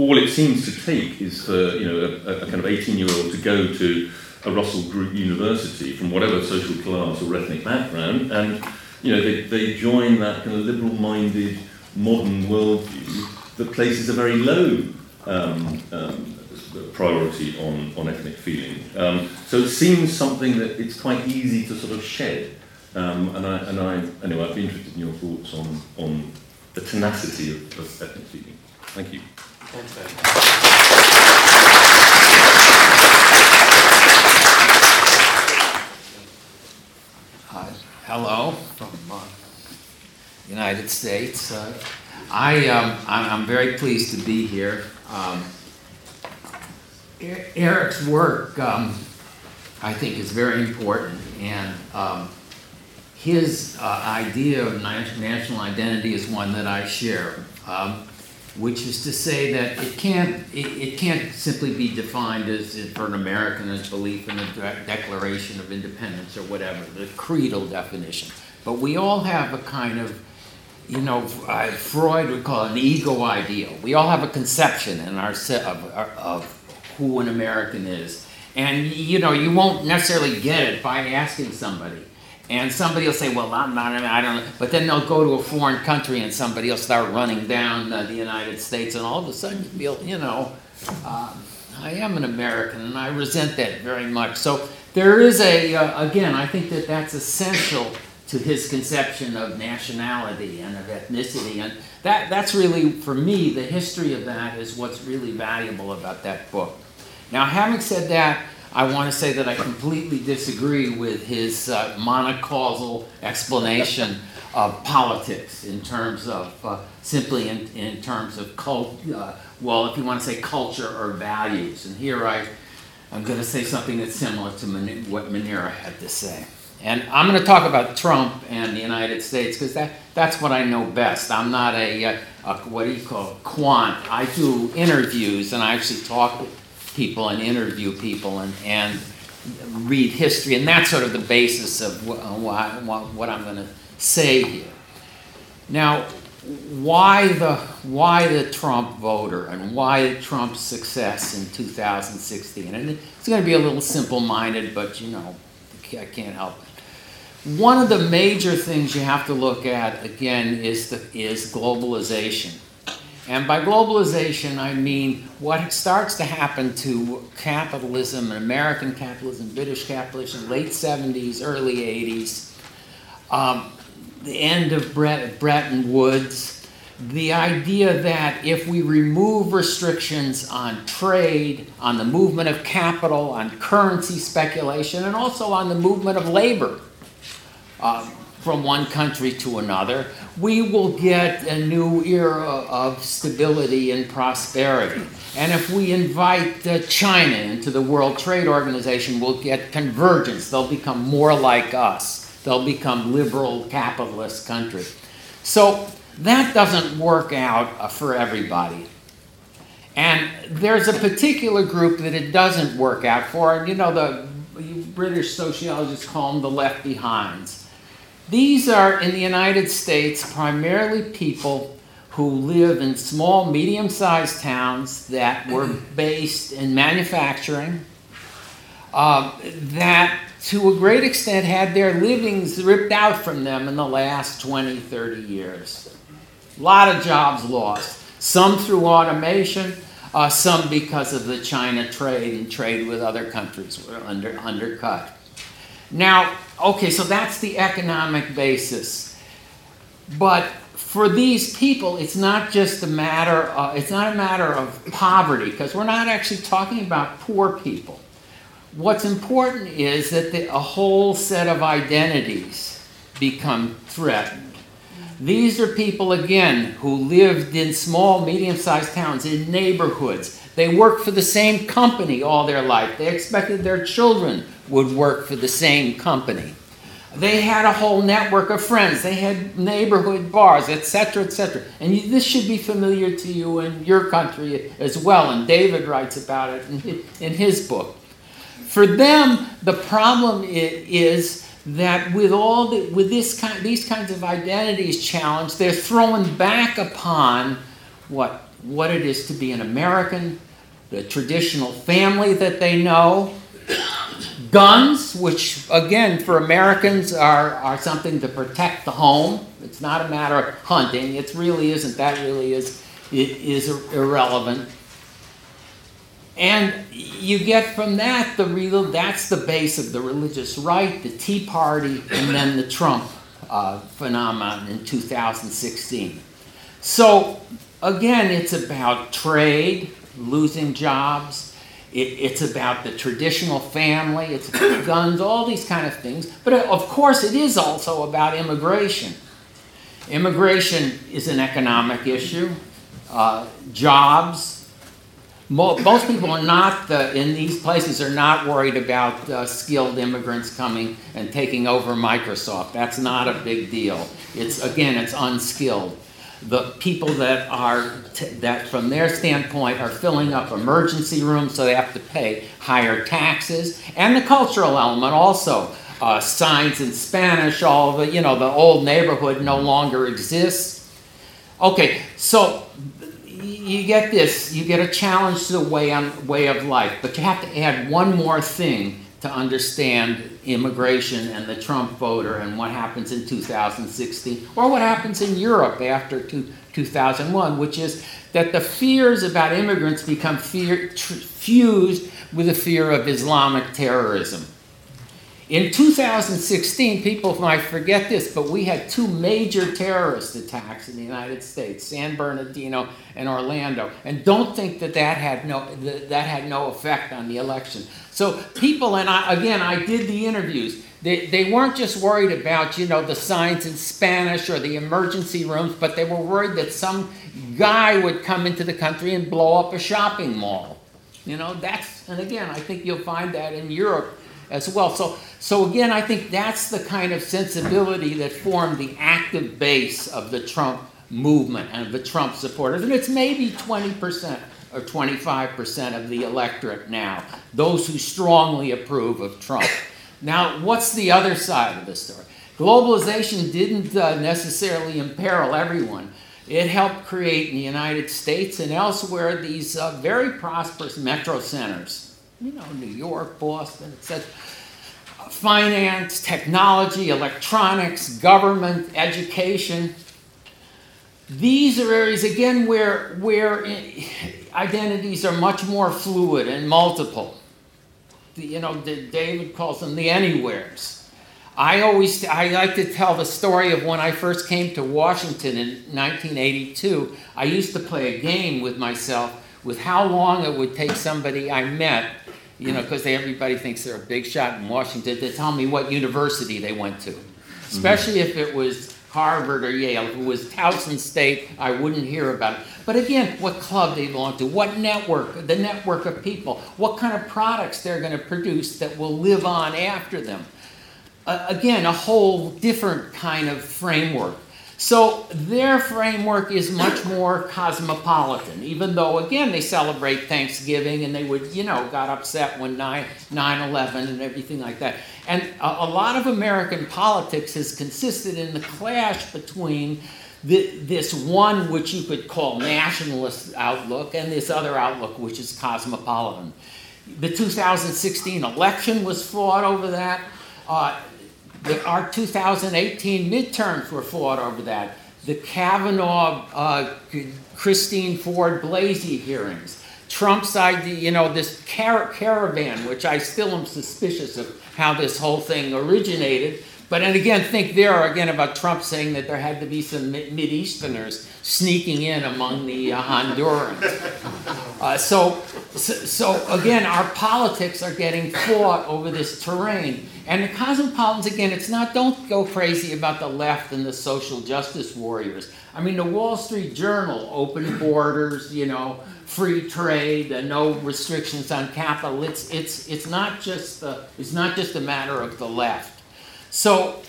all it seems to take is for, you know, a kind of 18-year-old to go to a Russell Group university from whatever social class or ethnic background, and, you know, they join that kind of liberal-minded modern worldview that places a very low priority on ethnic feeling. So it seems something that it's quite easy to sort of shed. Anyway, I'd be interested in your thoughts on the tenacity of ethnic feeling. Thank you. Hi. Hello from the United States. I'm very pleased to be here. Eric's work, I think, is very important, and his idea of national identity is one that I share, which is to say that it can't simply be defined as, for an American, as belief in the Declaration of Independence or whatever, the creedal definition. But we all have a kind of, you know, Freud would call it an ego ideal. We all have a conception in of who an American is, and, you know, you won't necessarily get it by asking somebody. And somebody will say, well, I'm not, I don't know. But then they'll go to a foreign country and somebody will start running down the United States, and all of a sudden you feel, you know, I am an American, and I resent that very much. So there is again, I think that that's essential to his conception of nationality and of ethnicity. And that's really, for me, the history of that is what's really valuable about that book. Now, having said that, I want to say that I completely disagree with his monocausal explanation of politics in terms of simply in terms of culture. If you want to say culture or values, and here I'm going to say something that's similar to what Munira had to say. And I'm going to talk about Trump and the United States because that's what I know best. I'm not a what do you call it, quant. I do interviews, and I actually talk people and interview people and read history, and that's sort of the basis of what I'm going to say here. Now, why the Trump voter and why Trump's success in 2016? And it's going to be a little simple-minded, but, you know, I can't help it. One of the major things you have to look at, again, is globalization. And by globalization, I mean what starts to happen to capitalism, American capitalism, British capitalism, late 70s, early 80s, the end of Bretton Woods, the idea that if we remove restrictions on trade, on the movement of capital, on currency speculation, and also on the movement of labor, from one country to another, we will get a new era of stability and prosperity. And if we invite China into the World Trade Organization, we'll get convergence. They'll become more like us. They'll become liberal capitalist countries. So that doesn't work out for everybody. And there's a particular group that it doesn't work out for. And, you know, the British sociologists call them the left behinds. These are, in the United States, primarily people who live in small, medium-sized towns that were based in manufacturing, that to a great extent had their livings ripped out from them in the last 20, 30 years. A lot of jobs lost, some through automation, some because of the China trade and trade with other countries were undercut. Now, okay, so that's the economic basis. But for these people, it's not just a matter of poverty, because we're not actually talking about poor people. What's important is that a whole set of identities become threatened. These are people, again, who lived in small, medium-sized towns, in neighborhoods. They worked for the same company all their life. They expected their children would work for the same company. They had a whole network of friends. They had neighborhood bars, etc., etc. And this should be familiar to you in your country as well, and David writes about it in his book. For them, the problem is that with these kinds of identities challenged, they're thrown back upon what what it is to be an American, the traditional family that they know, guns, which again for Americans are something to protect the home. It's not a matter of hunting. It really isn't. That really is irrelevant. And you get from that that's the base of the religious right, the Tea Party, and then the Trump phenomenon in 2016. So again, it's about trade, losing jobs. It's about the traditional family. It's about guns, all these kind of things. But of course, it is also about immigration. Immigration is an economic issue. Jobs. Most people are not in these places are not worried about skilled immigrants coming and taking over Microsoft. That's not a big deal. It's unskilled. The people that that from their standpoint are filling up emergency rooms, so they have to pay higher taxes, and the cultural element also. Signs in Spanish, all the old neighborhood no longer exists. Okay, so. You get this. You get a challenge to the way of life, but you have to add one more thing to understand immigration and the Trump voter and what happens in 2016, or what happens in Europe after 2001, which is that the fears about immigrants become fused with the fear of Islamic terrorism. In 2016, people might forget this, but we had two major terrorist attacks in the United States, San Bernardino and Orlando. And don't think that had no effect on the election. So people, and I did the interviews. They weren't just worried about, the signs in Spanish or the emergency rooms, but they were worried that some guy would come into the country and blow up a shopping mall. And again, I think you'll find that in Europe as well. So again, I think that's the kind of sensibility that formed the active base of the Trump movement and the Trump supporters. And it's maybe 20% or 25% of the electorate now, those who strongly approve of Trump. Now, what's the other side of the story? Globalization didn't necessarily imperil everyone. It helped create in the United States and elsewhere these very prosperous metro centers. New York, Boston, etc. Finance, technology, electronics, government, education. These are areas, again, where identities are much more fluid and multiple. David calls them the anywheres. I like to tell the story of when I first came to Washington in 1982. I used to play a game with myself with how long it would take somebody I met, because everybody thinks they're a big shot in Washington, to tell me what university they went to. Especially if it was Harvard or Yale. If it was Towson State, I wouldn't hear about it. But again, what club they belong to, what network, the network of people, what kind of products they're going to produce that will live on after them. Again, a whole different kind of framework. So their framework is much more cosmopolitan, even though, again, they celebrate Thanksgiving and they would, got upset when 9/11 and everything like that. And a lot of American politics has consisted in the clash between this one, which you could call nationalist outlook, and this other outlook, which is cosmopolitan. The 2016 election was fought over that. Our 2018 midterms were fought over that. The Kavanaugh, Christine Ford Blasey hearings. Trump's idea, this caravan, which I still am suspicious of how this whole thing originated. But then again, think about Trump saying that there had to be some Mideasterners sneaking in among the Hondurans. So again, our politics are getting fought over this terrain. And the cosmopolitans, again, don't go crazy about the left and the social justice warriors. I mean, the Wall Street Journal, open borders, free trade, no restrictions on capital. It's not just a matter of the left. So,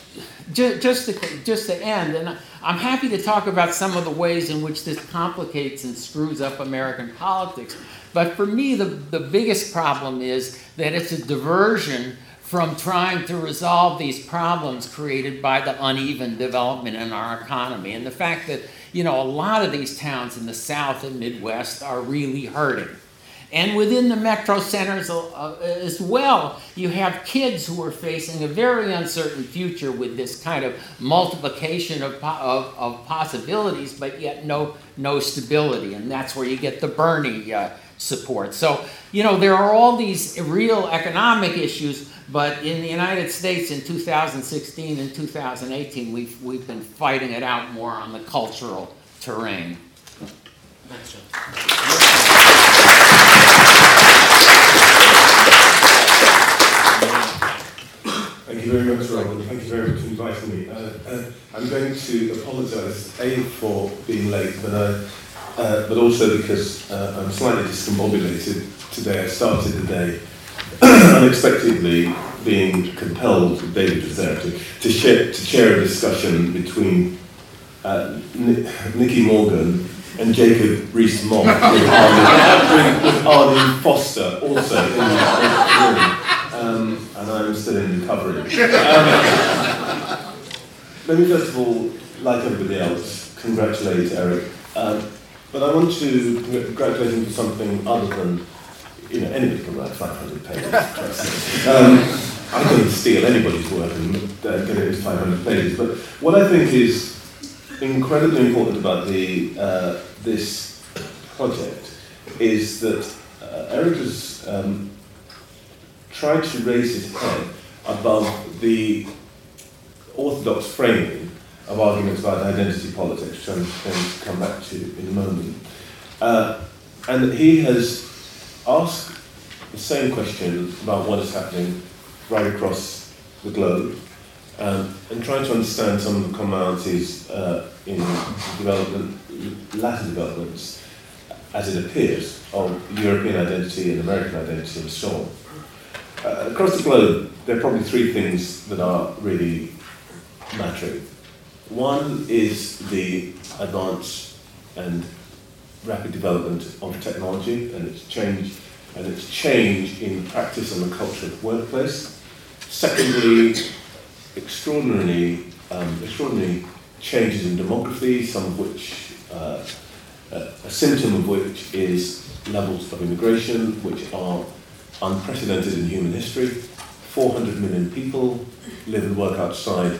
just to end, and I'm happy to talk about some of the ways in which this complicates and screws up American politics, but for me the biggest problem is that it's a diversion from trying to resolve these problems created by the uneven development in our economy. And the fact that you know, a lot of these towns in the South and Midwest are really hurting. And within the metro centers as well, you have kids who are facing a very uncertain future with this kind of multiplication of possibilities, but yet no stability. And that's where you get the Bernie support. So, you know, there are all these real economic issues, but in the United States in 2016 and 2018, we've been fighting it out more on the cultural terrain. Thanks, John. Thank you very much, Robert. Thank you very much for inviting me. I'm going to apologise, A, for being late, but also because I'm slightly discombobulated today. I started the day unexpectedly being compelled, David was there, to chair a discussion between Nicky Morgan and Jacob Rees-Mogg with Arden Foster also in the room. And I'm still in recovery. Let me first of all, like everybody else, congratulate Eric. But I want to congratulate him for something other than, you know, anybody can write 500 pages. I couldn't steal anybody's work and get it as 500 pages. But what I think is incredibly important about this project is that Eric has tried to raise his head above the orthodox framing of arguments about identity politics, which I'm going to come back to in a moment. And he has asked the same question about what is happening right across the globe, and trying to understand some of the commonalities in latter developments, as it appears, of European identity and American identity and so on. Across the globe, there are probably three things that are really mattering. One is the advance and rapid development of technology and its change in practice and the culture of the workplace. Secondly, extraordinary changes in demography, some of which a symptom of which is levels of immigration, which are unprecedented in human history. 400 million people live and work outside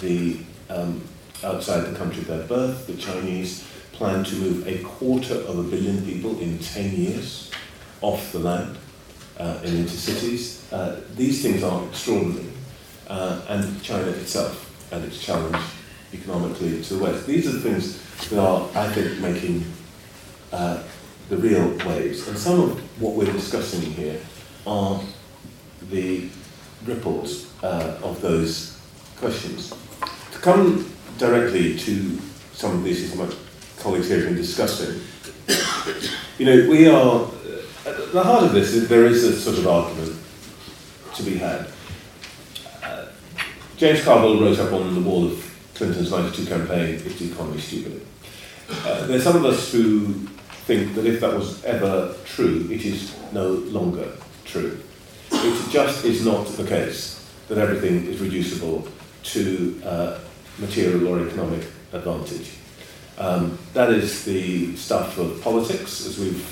the country of their birth. The Chinese plan to move 250 million people in 10 years off the land and into cities. These things are extraordinary. And China itself and its challenge economically to the West. These are the things that are, I think, making the real waves. And some of what we're discussing here are the ripples of those questions. To come directly to some of these issues my colleagues here have been discussing, you know, we are, at the heart of this, there is a sort of argument to be had. James Carville wrote up on the wall of Clinton's 92 campaign, "It's the economy, stupidly." There's some of us who think that if that was ever true, it is no longer true. It just is not the case that everything is reducible to material or economic advantage. That is the stuff of politics, as we've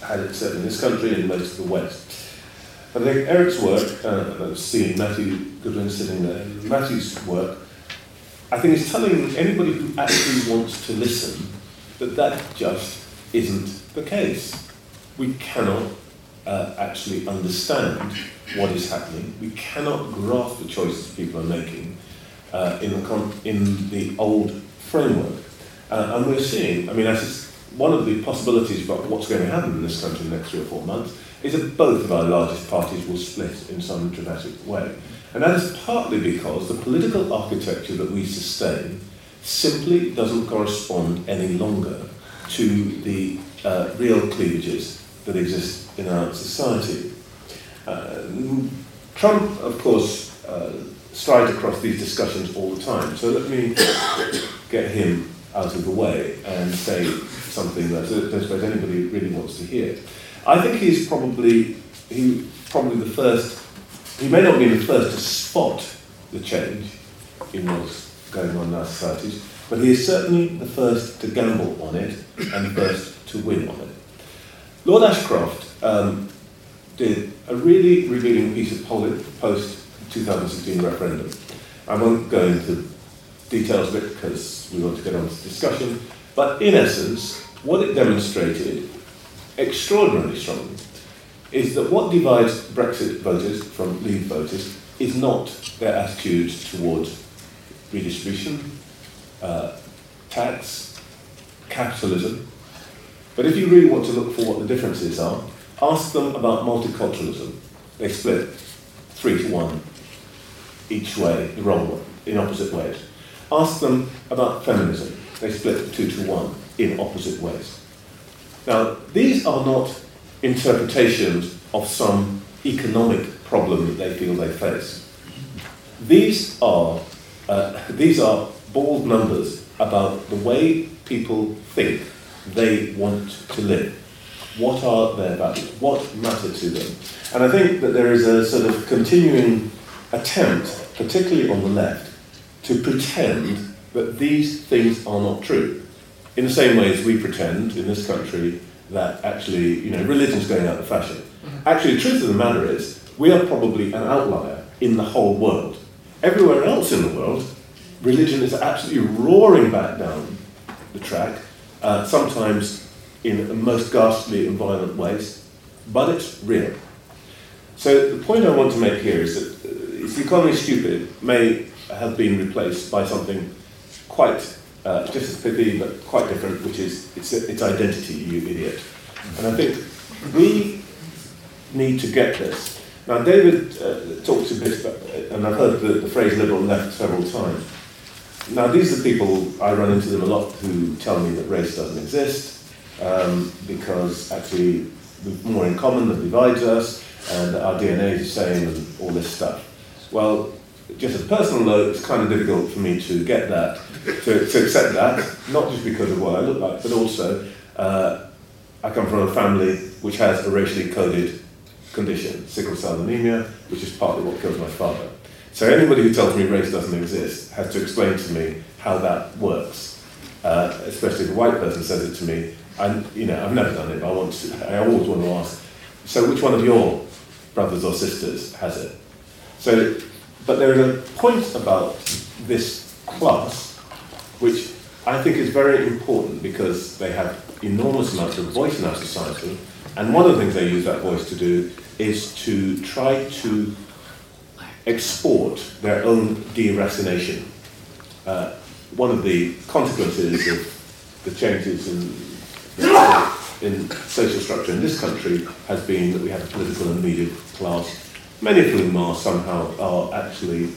had it certainly in this country and most of the West. I think Eric's work, I've seen Matthew Goodwin sitting there, Matthew's work, I think is telling anybody who actually wants to listen that just isn't the case. We cannot actually understand what is happening. We cannot grasp the choices people are making in the old framework. And we're seeing, I mean, one of the possibilities about what's going to happen in this country in the next 3 or 4 months is that both of our largest parties will split in some dramatic way. And that is partly because the political architecture that we sustain simply doesn't correspond any longer to the real cleavages that exist in our society. Trump, of course, strides across these discussions all the time, so let me get him out of the way and say something that I suppose anybody really wants to hear. I think he's probably the first, he may not be the first to spot the change in what's going on in our societies, But he is certainly the first to gamble on it and first to win on it. Lord Ashcroft did a really revealing piece of post-2016 referendum. I won't go into details of it because we want to get on to discussion, but in essence, what it demonstrated extraordinarily strongly is that what divides Brexit voters from Leave voters is not their attitude towards redistribution, tax, capitalism. But if you really want to look for what the differences are, ask them about multiculturalism. They split 3-1 each way, the wrong one, in opposite ways. Ask them about feminism. They split 2-1 in opposite ways. Now, these are not interpretations of some economic problem that they feel they face. These are bald numbers about the way people think they want to live. What are their values? What matter to them? And I think that there is a sort of continuing attempt, particularly on the left, to pretend that these things are not true. In the same way as we pretend in this country that actually, religion's going out of fashion. Actually, the truth of the matter is, we are probably an outlier in the whole world. Everywhere else in the world, religion is absolutely roaring back down the track, sometimes in the most ghastly and violent ways, but it's real. So the point I want to make here is that the economy stupid may have been replaced by something quite just as pithy but quite different, which is its identity, you idiot. And I think we need to get this. Now, David talks a bit about, and I've heard the phrase liberal left several times. Now, these are people, I run into them a lot, who tell me that race doesn't exist, because actually we've more in common that divides us, and our DNA is the same, and all this stuff. Well, just as a personal note, it's kind of difficult for me to get that, to accept that, not just because of what I look like, but also I come from a family which has a racially coded condition, sickle cell anemia, which is partly what killed my father. So anybody who tells me race doesn't exist has to explain to me how that works. Especially if a white person says it to me, I've never done it, but I always want to ask. So which one of your brothers or sisters has it? So, but there is a point about this class which I think is very important because they have enormous amounts of voice in our society, and one of the things they use that voice to do is to try to export their own deracination. One of the consequences of the changes in social structure in this country has been that we have a political and media class, many of whom are actually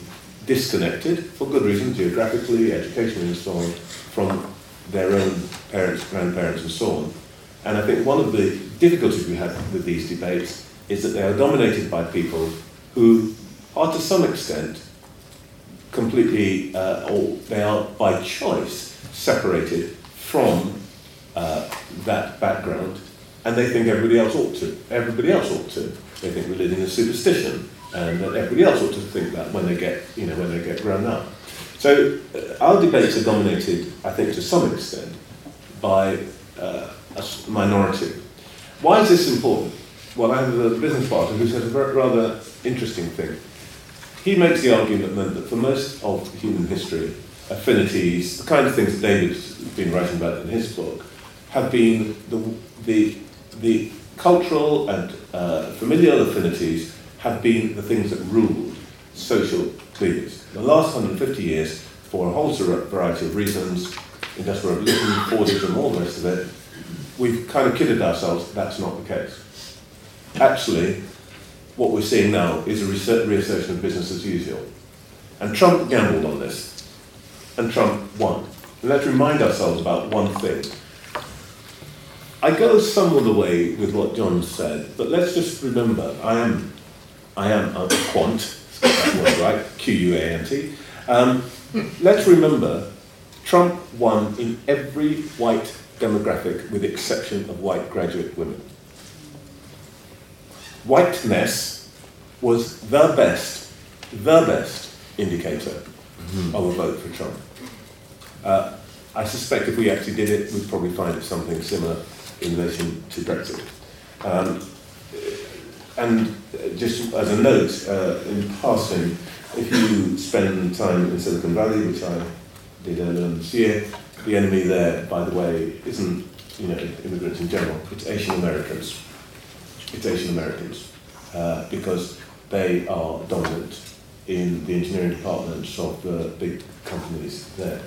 disconnected, for good reason, geographically, educationally and so on, from their own parents, grandparents and so on. And I think one of the difficulties we have with these debates is that they are dominated by people who are to some extent completely, or they are by choice, separated from that background, and they think everybody else ought to. They think religion is superstition, and that everybody else ought to think that when they get, when they get grown up. So our debates are dominated, I think, to some extent, by a minority. Why is this important? Well, I have a business partner who says a rather interesting thing. He makes the argument then that for most of human history, affinities, the kind of things that David's been writing about in his book, have been the cultural and familial affinities have been the things that ruled social cleavage. The last 150 years, for a whole variety of reasons, Industrial Revolution, Fordism, all the rest of it, we've kind of kidded ourselves that's not the case. Actually, what we're seeing now is a reassertion of business as usual. And Trump gambled on this, and Trump won. And let's remind ourselves about one thing. I go some of the way with what John said, but let's just remember, I am a quant, that word, right? Q-U-A-N-T. Let's remember, Trump won in every white demographic with the exception of white graduate women. Whiteness was the best indicator of a vote for Trump. I suspect if we actually did it, we'd probably find something similar in relation to Brexit. And just as a note, in passing, if you spend time in Silicon Valley, which I did earlier this year, the enemy there, by the way, isn't, you know, immigrants in general. It's Asian Americans. It's Asian Americans because they are dominant in the engineering departments of the big companies there.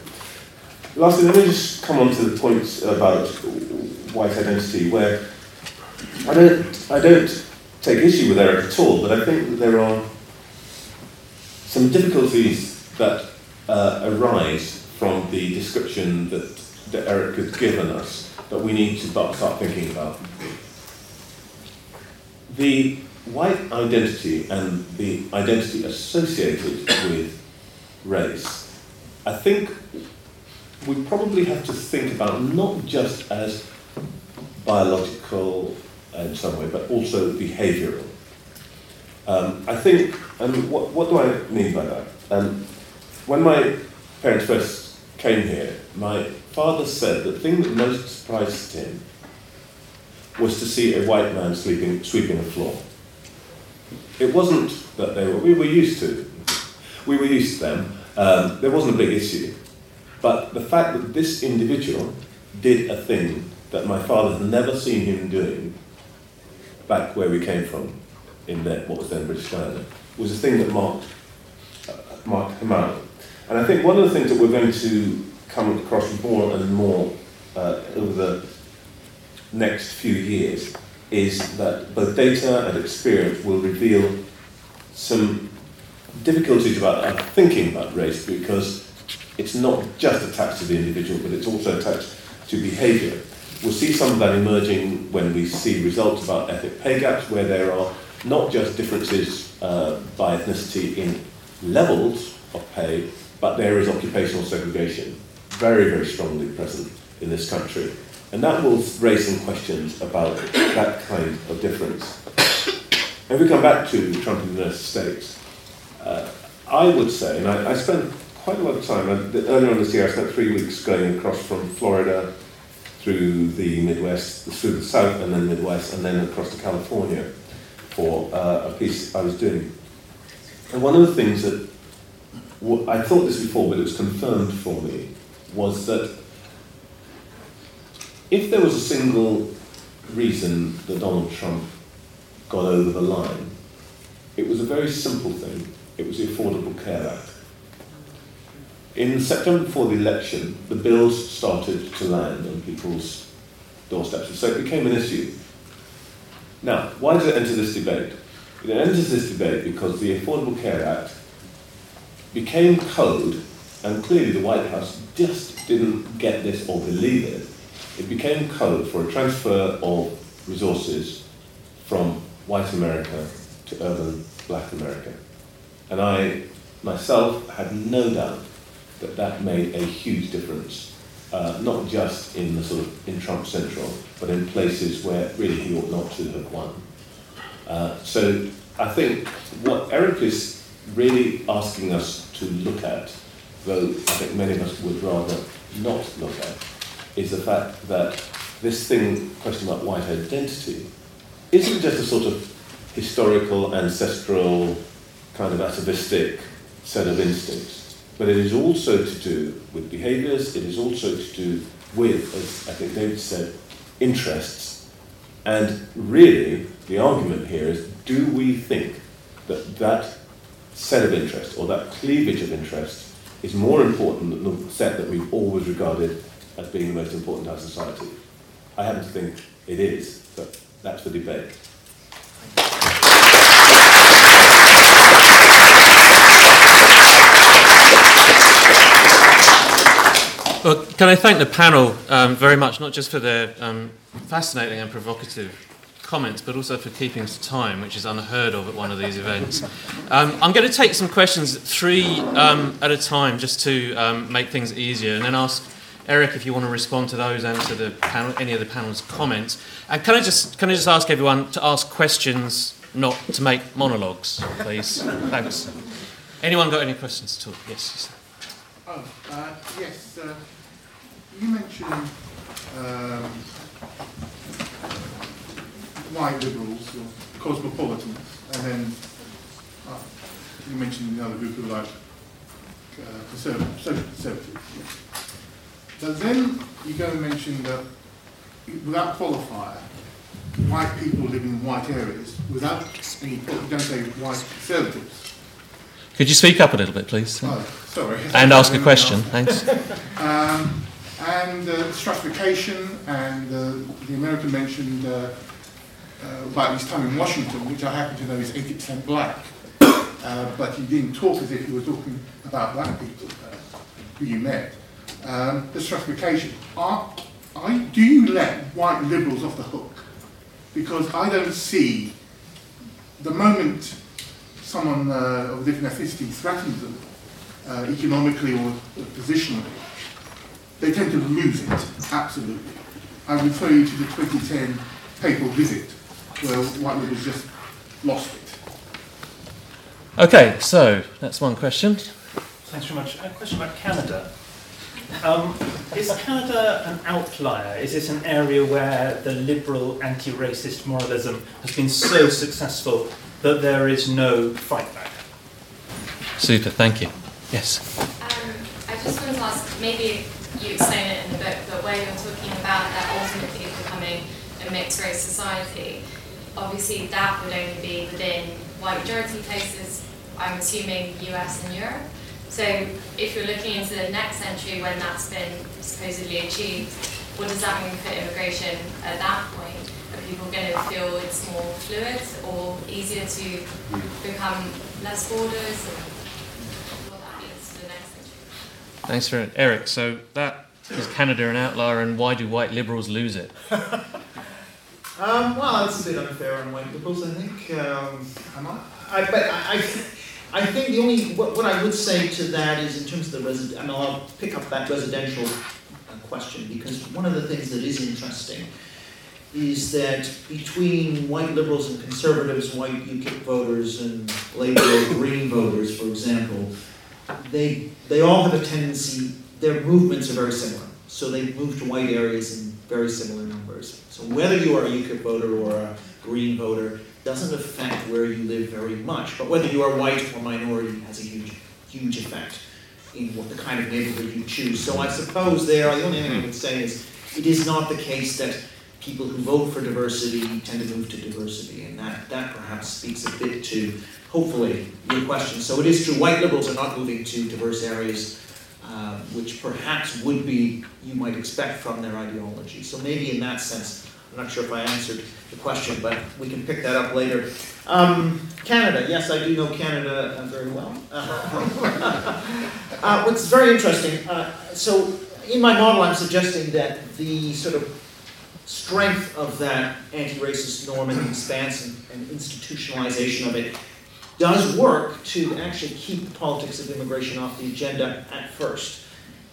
Lastly, let me just come on to the point about white identity, where I don't take issue with Eric at all, but I think that there are some difficulties that arise from the description that Eric has given us that we need to start thinking about. The white identity and the identity associated with race, I think we probably have to think about not just as biological in some way, but also behavioural. I think, and what do I mean by that? When my parents first came here, my father said the thing that most surprised him was to see a white man sweeping the floor. It wasn't that we were used to them. There wasn't a big issue. But the fact that this individual did a thing that my father had never seen him doing back where we came from, in what was then British Canada, was a thing that marked him out. And I think one of the things that we're going to come across more and more over the next few years is that both data and experience will reveal some difficulties about our thinking about race, because it's not just attached to the individual, but it's also attached to behaviour. We'll see some of that emerging when we see results about ethnic pay gaps, where there are not just differences by ethnicity in levels of pay, but there is occupational segregation very, very strongly present in this country. And that will raise some questions about that kind of difference. If we come back to Trump in the United States, I would say, and I spent quite a lot of time, earlier on this year I spent 3 weeks going across from Florida through the Midwest, through the South and then Midwest, and then across to California for a piece I was doing. And one of the things that, I thought this before but it was confirmed for me, was that if there was a single reason that Donald Trump got over the line, it was a very simple thing. It was the Affordable Care Act. In September before the election, the bills started to land on people's doorsteps, so it became an issue. Now, why does it enter this debate? It enters this debate because the Affordable Care Act became code, and clearly the White House just didn't get this or believe it. It became code for a transfer of resources from white America to urban black America. And I, myself, had no doubt that that made a huge difference, not just in the in Trump Central, but in places where really he ought not to have won. So I think what Eric is really asking us to look at, though I think many of us would rather not look at, is the fact that this thing, question about white identity, isn't just a sort of historical, ancestral, kind of atavistic set of instincts, but it is also to do with behaviours, it is also to do with, as I think David said, interests. And really, the argument here is, do we think that that set of interests, or that cleavage of interests, is more important than the set that we've always regarded as being the most important to our society? I happen to think it is, but that's the debate. Well, can I thank the panel very much, not just for their fascinating and provocative comments, but also for keeping to time, which is unheard of at one of these events. I'm going to take some questions, three at a time, just to make things easier, and then ask Eric, if you want to respond to those and to the panel, any of the panel's comments. And can I just ask everyone to ask questions, not to make monologues, please? Thanks. Anyone got any questions at all? Yes. Yes. You mentioned white liberals or cosmopolitans, and then you mentioned another group of like social conservatives. But then you go and mention that without qualifier, white people living in white areas, without any, you don't say white conservatives. Could you speak up a little bit, please? Oh, sorry. And ask a question, thanks. And stratification, and the American mentioned about his time in Washington, which I happen to know is 80% black, but he didn't talk as if he was talking about black people who you met. The stratification. Do you let white liberals off the hook? Because I don't see, the moment someone of a different ethnicity threatens them economically or positionally, they tend to lose it, absolutely. I refer you to the 2010 papal visit where white liberals just lost it. Okay, so that's one question. Thanks very much. A question about Canada. Is Canada an outlier? Is it an area where the liberal anti-racist moralism has been so successful that there is no fight back? Super, thank you. Yes? I just want to ask, maybe you explain it in the book, but where you're talking about that ultimately becoming a mixed-race society, obviously that would only be within white majority places, I'm assuming US and Europe. So if you're looking into the next century when that's been supposedly achieved, what does that mean for immigration at that point? Are people going to feel it's more fluid or easier to become less borders? What that means for the next century? Thanks for it. Eric, so that is Canada an outlier, and why do white liberals lose it? Well, it's a bit unfair on white liberals, I think. I think the only, what I would say to that is in terms of the I'll pick up that residential question, because one of the things that is interesting is that between white liberals and conservatives, white UKIP voters and Labour or Green voters, for example, they all have a tendency, their movements are very similar. So they move to white areas in very similar numbers. So whether you are a UKIP voter or a Green voter, doesn't affect where you live very much, but whether you are white or minority has a huge effect in what the kind of neighborhood you choose. So I suppose the only thing I would say is it is not the case that people who vote for diversity tend to move to diversity, and that perhaps speaks a bit to, hopefully, your question. So it is true, white liberals are not moving to diverse areas, which perhaps would be, you might expect from their ideology. So maybe in that sense, I'm not sure if I answered the question, but we can pick that up later. Canada, yes, I do know Canada very well. What's very interesting, so in my model I'm suggesting that the sort of strength of that anti-racist norm and expansion and institutionalization of it does work to actually keep the politics of immigration off the agenda at first.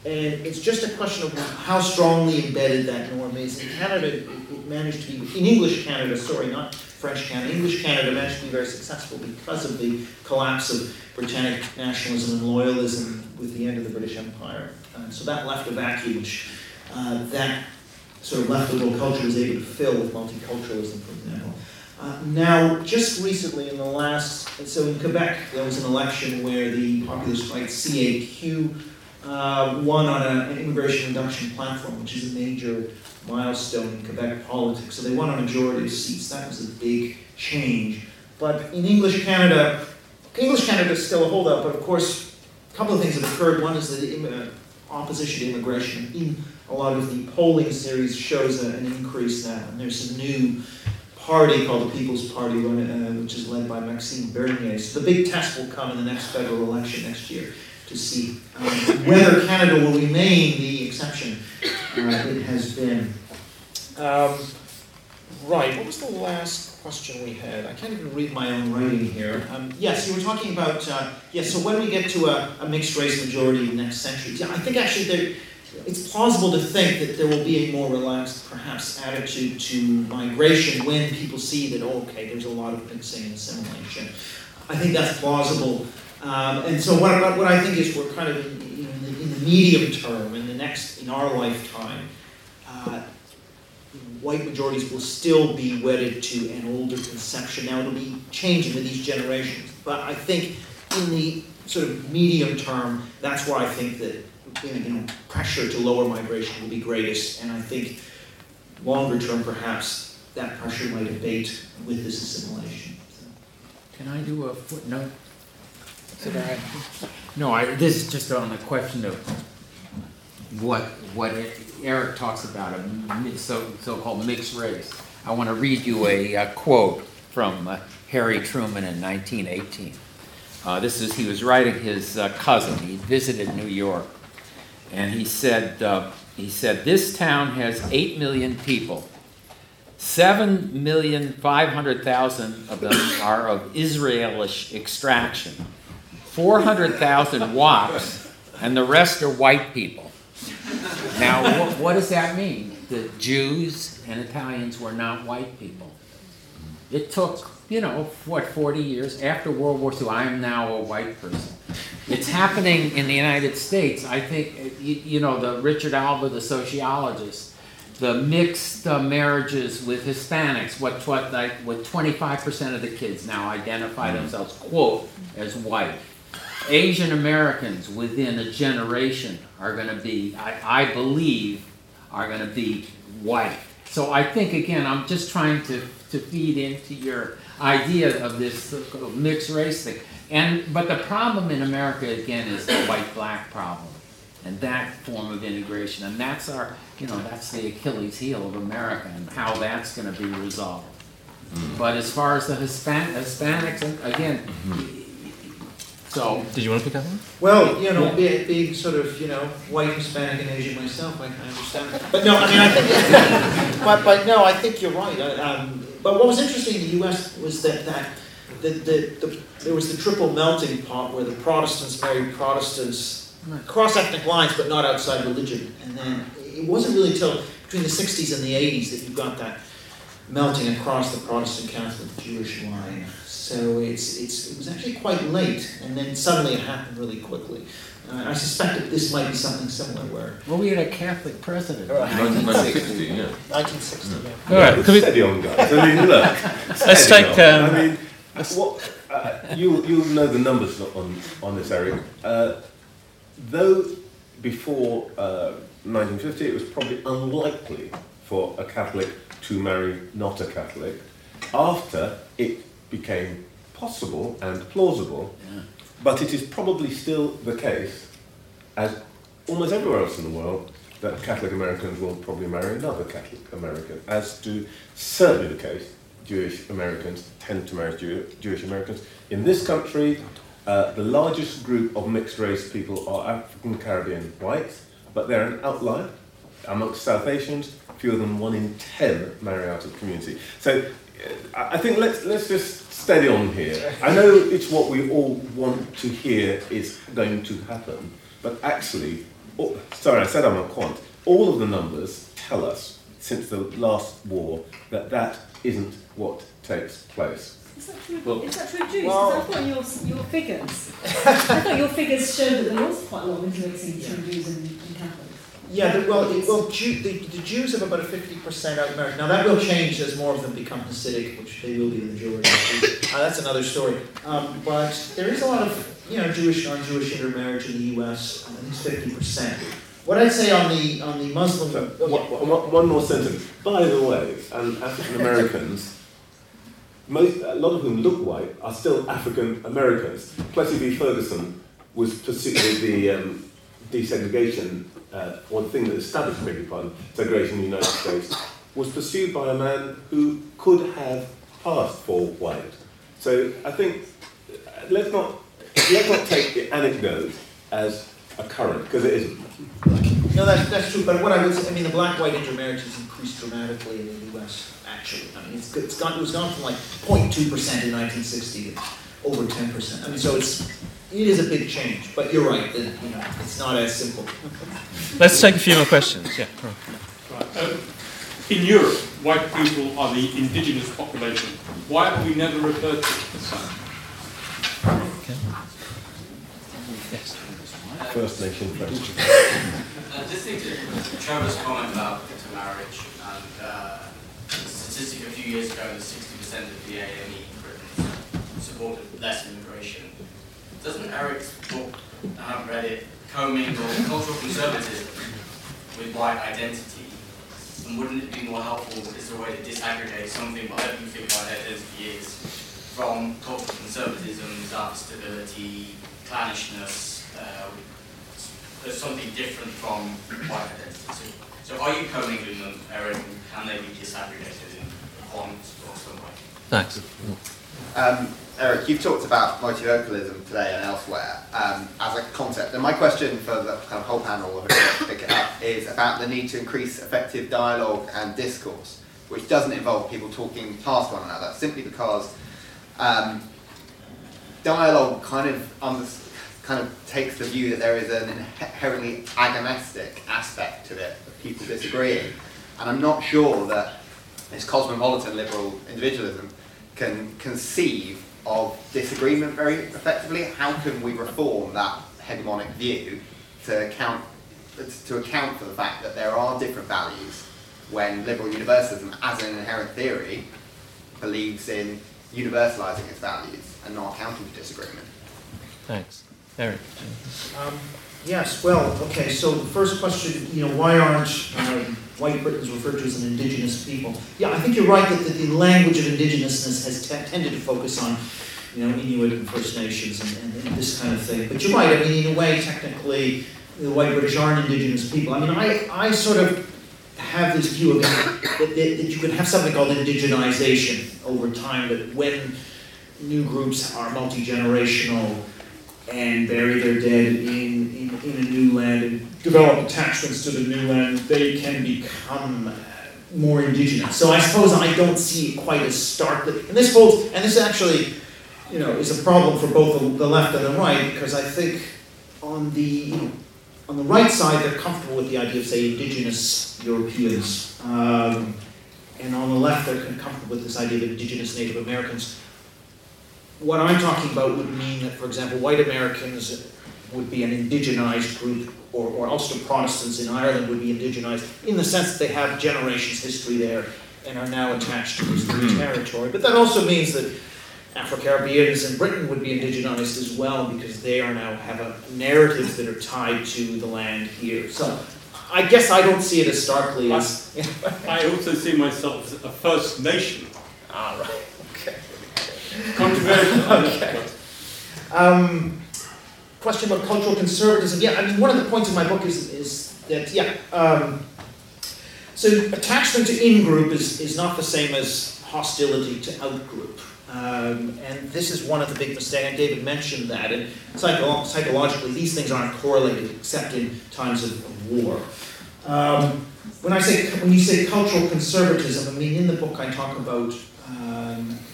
And it's just a question of how strongly embedded that norm is. In Canada, it managed to be, in English Canada, sorry, not French Canada, English Canada managed to be very successful because of the collapse of Britannic nationalism and loyalism with the end of the British Empire. So that left a vacuum, which that sort of left-liberal culture was able to fill with multiculturalism, for example. Now, just recently in the last, so in Quebec, there was an election where the populist right CAQ won on an immigration reduction platform, which is a major milestone in Quebec politics. So they won a majority of seats. That was a big change. But in English Canada is still a holdout, but of course, a couple of things have occurred. One is that opposition to immigration in a lot of the polling series shows an increase now. And there's a new party called the People's Party, which is led by Maxime Bernier. So the big test will come in the next federal election next year, to see whether Canada will remain the exception it has been. Right, what was the last question we had? I can't even read my own writing here. Yes, you were talking about, so when we get to a mixed race majority in the next century, I think actually it's plausible to think that there will be a more relaxed, perhaps, attitude to migration when people see that, there's a lot of mixing and assimilation. I think that's plausible. And so what I think is we're kind of in the medium term, in the next, in our lifetime, white majorities will still be wedded to an older conception. Now, it'll be changing with these generations, but I think in the sort of medium term, that's where I think that pressure to lower migration will be greatest, and I think longer term, perhaps, that pressure might abate with this assimilation. So. Can I do a footnote? This is just on the question of what Eric talks about, a so-called mixed race. I want to read you a quote from Harry Truman in 1918. He was writing his cousin. He visited New York, and he said, "This town has 8 million people. 7,500,000 of them are of Israelish extraction. 400,000 wops, and the rest are white people." Now, what does that mean? That Jews and Italians were not white people. It took, 40 years after World War II. I am now a white person. It's happening in the United States. I think, the Richard Alba, the sociologist, the mixed marriages with Hispanics, what 25% of the kids now identify themselves, quote, as white. Asian Americans within a generation are going to be, I believe, are going to be white. So I think, again, I'm just trying to feed into your idea of this mixed race thing. But the problem in America, again, is the white-black problem, and that form of integration, and that's that's the Achilles heel of America, and how that's going to be resolved. Mm-hmm. But as far as the Hispanics, again, mm-hmm. So did you want to pick up one? Well, being sort of white, Hispanic, and Asian myself, I understand that. But no, I think, but no, I think you're right. But what was interesting in the U.S. was that there was the triple melting pot where the Protestants married Protestants. Across ethnic lines, but not outside religion. And then it wasn't really until between the 60s and the 80s that you got that melting across the Protestant Catholic Jewish line. So it was actually quite late, and then suddenly it happened really quickly. I suspect that this might be something similar where... Well, we had a Catholic president. 1960, yeah. 1960, yeah. All right, steady on, guys. Let's take... you'll know the numbers on this, Eric. Though before 1950 it was probably unlikely for a Catholic to marry not a Catholic, after it became possible and plausible, but it is probably still the case, as almost everywhere else in the world, that Catholic Americans will probably marry another Catholic American, as to certainly the case Jewish Americans tend to marry Jewish Americans. In this country, the largest group of mixed-race people are African-Caribbean whites, but they're an outlier. Amongst South Asians, fewer than 1 in 10 marry out of the community. So I think let's just steady on here. I know it's what we all want to hear is going to happen, but actually, I said I'm a quant. All of the numbers tell us, since the last war, that isn't what takes place. Is that true, Jews? Well, because I thought your figures showed that there was quite a lot of intermixing between Jews and Catholics. Yeah, the Jews have about a 50% out of marriage. Now that will change as more of them become Hasidic, which they will be the majority. That's another story. But there is a lot of Jewish, non-Jewish intermarriage in the U.S. At least 50%. What I'd say on the Muslim. One more sentence. By the way, African Americans. A lot of whom look white are still African Americans. Plessy v. Ferguson was particularly the desegregation, or the thing that established, segregation in the United States, was pursued by a man who could have passed for white. So I think let's not take the anecdote as a current, because it isn't. No, that's true. But what I would say, the black-white intermarriage has increased dramatically in the U.S. Actually, it's gone from like 0.2% in 1960 to over 10%. So it is a big change. But you're right that it's not as simple. Let's take a few more questions. Yeah. Right. In Europe, white people are the indigenous population. Why are we never referred to it as such? Okay. Yes. First Nation question. Just think to Trevor's comment about to marriage, and a statistic a few years ago that 60% of the AME Britons supported less immigration. Doesn't Eric's book, I haven't read it, co-mingle cultural conservatism with white identity? And wouldn't it be more helpful as a way to disaggregate something, whatever you think about identity is, from cultural conservatism, disaster stability, clannishness, as something different from white identity? So are you co-mingling them, Eric, and can they be disaggregated in quants or some way? Thanks. Eric, you've talked about multilocalism today and elsewhere as a concept, and my question for the kind of whole panel of to pick it up is about the need to increase effective dialogue and discourse, which doesn't involve people talking past one another, simply because dialogue kind of takes the view that there is an inherently agonistic aspect to it, of people disagreeing, and I'm not sure that this cosmopolitan liberal individualism can conceive of disagreement very effectively. How can we reform that hegemonic view to account for the fact that there are different values when liberal universalism, as an inherent theory, believes in universalising its values and not accounting for disagreement? Thanks. Eric. Yes, well, okay, so the first question, why aren't white Britons referred to as an indigenous people? Yeah, I think you're right that the language of indigenousness has tended to focus on, Inuit and First Nations and this kind of thing. But you're right, I mean, in a way, technically, the white British aren't indigenous people. I mean, I sort of have this view of that you could have something called indigenization over time, that when new groups are multi-generational, and they're either dead in a new land and develop attachments to the new land, they can become more indigenous. So I suppose I don't see it quite as starkly. And this actually, is a problem for both the left and the right, because I think on the right side they're comfortable with the idea of, say, indigenous Europeans, and on the left they're comfortable with this idea of indigenous Native Americans. What I'm talking about would mean that, for example, white Americans would be an indigenized group, or Ulster Protestants in Ireland would be indigenized, in the sense that they have generations' history there and are now attached to this new territory. But that also means that Afro-Caribbeans in Britain would be indigenized as well, because they are now have a narratives that are tied to the land here. So I guess I don't see it as starkly as... I also see myself as a First Nation. Ah, right. Controversial. Okay. Question about cultural conservatism. Yeah, I mean, one of the points of my book is that, yeah, so attachment to in-group is not the same as hostility to out-group. And this is one of the big mistakes, and David mentioned that. And psychologically, these things aren't correlated except in times of war. When you say cultural conservatism, I mean, in the book I talk about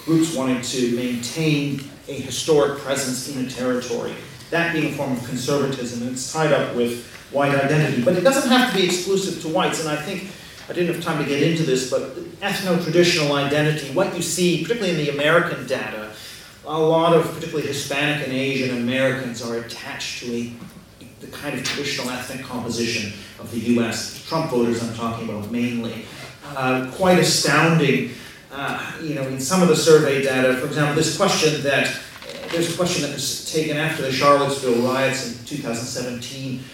groups wanting to maintain a historic presence in a territory, that being a form of conservatism, and it's tied up with white identity. But it doesn't have to be exclusive to whites, and I think, I didn't have time to get into this, but ethno-traditional identity, what you see, particularly in the American data, a lot of particularly Hispanic and Asian Americans are attached to the kind of traditional ethnic composition of the US. Trump voters I'm talking about mainly. Quite astounding. In some of the survey data, for example, there's a question that was taken after the Charlottesville riots in 2017.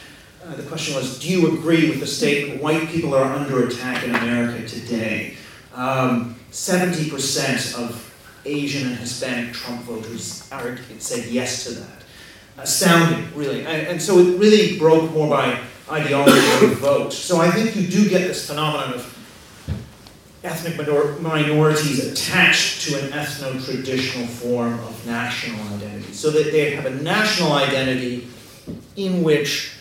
The question was, do you agree with the statement, white people are under attack in America today? 70% of Asian and Hispanic Trump voters said yes to that. Astounding, really. And so it really broke more by ideology than vote. So I think you do get this phenomenon of ethnic minorities attached to an ethno-traditional form of national identity, so that they have a national identity in which,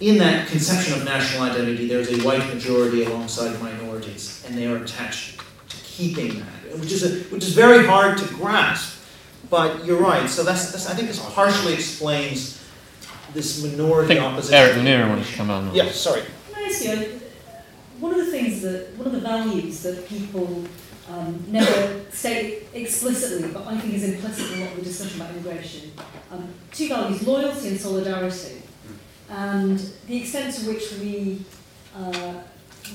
in that conception of national identity, there is a white majority alongside minorities, and they are attached to keeping that, which is very hard to grasp. But you're right. So I think this partially explains this minority opposition. Eric Munira wants to come on. Yeah, sorry. One of the things one of the values that people never state explicitly, but I think is implicit in what we're discussing about immigration, two values, loyalty and solidarity. and the extent to which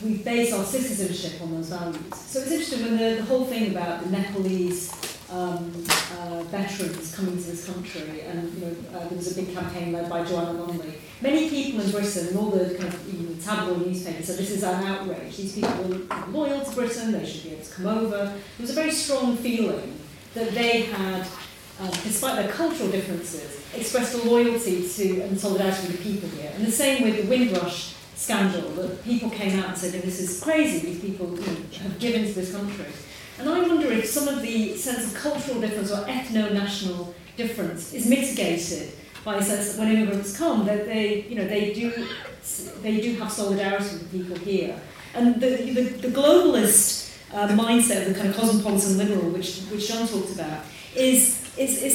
we base our citizenship on those values. So it's interesting when the whole thing about the Nepalese veterans coming to this country, and there was a big campaign led by Joanna Longley. Many people in Britain, and all the kind of tabloid newspapers, said this is an outrage. These people are loyal to Britain; they should be able to come over. There was a very strong feeling that they had, despite their cultural differences, expressed a loyalty to and solidarity with the people here. And the same with the Windrush scandal, that people came out and said, "This is crazy. These people have given to this country." And I wonder if some of the sense of cultural difference or ethno-national difference is mitigated by a sense that when immigrants come, that they do have solidarity with people here. And the globalist mindset of the kind of cosmopolitan liberal, which John talked about, is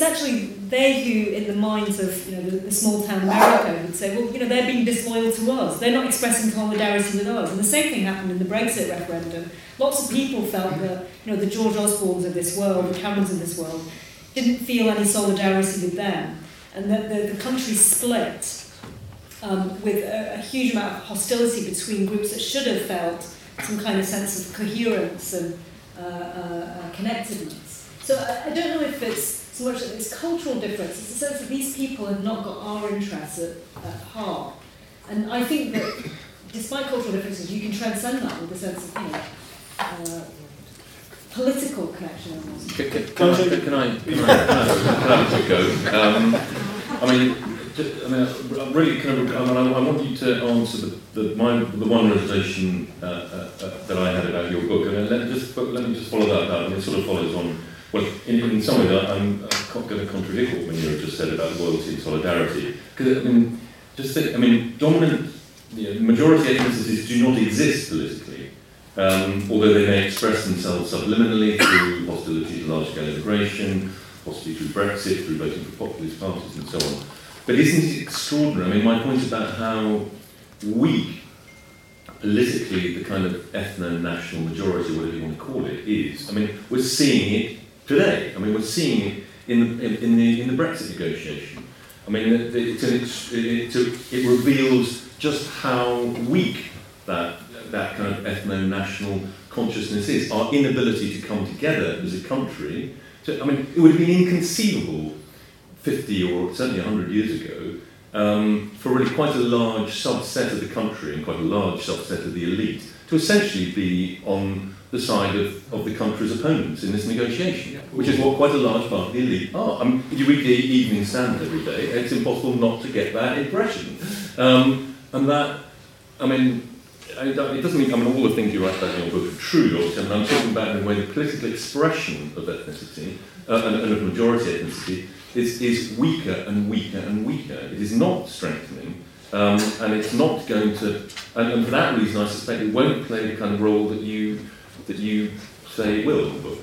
actually they who, in the minds of the small town America, would say, well, they're being disloyal to us. They're not expressing solidarity with us. And the same thing happened in the Brexit referendum. Lots of people felt that the George Osbornes of this world, the Camerons of this world, didn't feel any solidarity with them, and that the country split with a huge amount of hostility between groups that should have felt some kind of sense of coherence and connectedness. So I don't know if it's so much that it's cultural difference, it's the sense that these people have not got our interests at heart. And I think that despite cultural differences, you can transcend that with a sense of political connection. Can I go? I want you to answer the one reservation that I had about your book, and let me just follow that up. And it sort of follows on. Well, in some way, I'm going to contradict what Munira just said about loyalty and solidarity, because dominant majority ethnics do not exist politically. Although they may express themselves subliminally through hostility to large-scale immigration, possibly through Brexit, through voting for populist parties and so on. But isn't it extraordinary? My point about how weak politically the kind of ethno-national majority, whatever you want to call it, is. We're seeing it today. We're seeing it in the Brexit negotiation. It reveals just how weak that kind of ethno-national consciousness is. Our inability to come together as a country. It would have been inconceivable 50 or certainly 100 years ago for really quite a large subset of the country and quite a large subset of the elite to essentially be on the side of the country's opponents in this negotiation, which is what quite a large part of the elite are. If you read the Evening Standard every day, it's impossible not to get that impression. It doesn't mean all the things you write about in your book are true. I'm talking about in a way the political expression of ethnicity and of majority ethnicity is weaker and weaker and weaker. It is not strengthening, and it's not going to. And for that reason, I suspect it won't play the kind of role that you say it will in the book.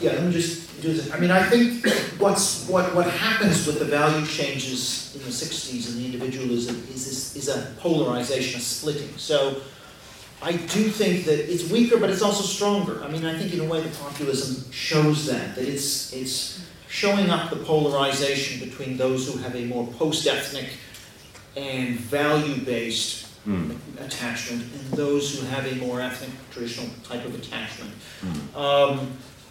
Yeah, let me just do this. I think what happens with the value changes in the 60s and the individualism is a polarization, a splitting. So I do think that it's weaker, but it's also stronger. I think in a way the populism shows that it's showing up the polarization between those who have a more post-ethnic and value-based attachment and those who have a more ethnic, traditional type of attachment.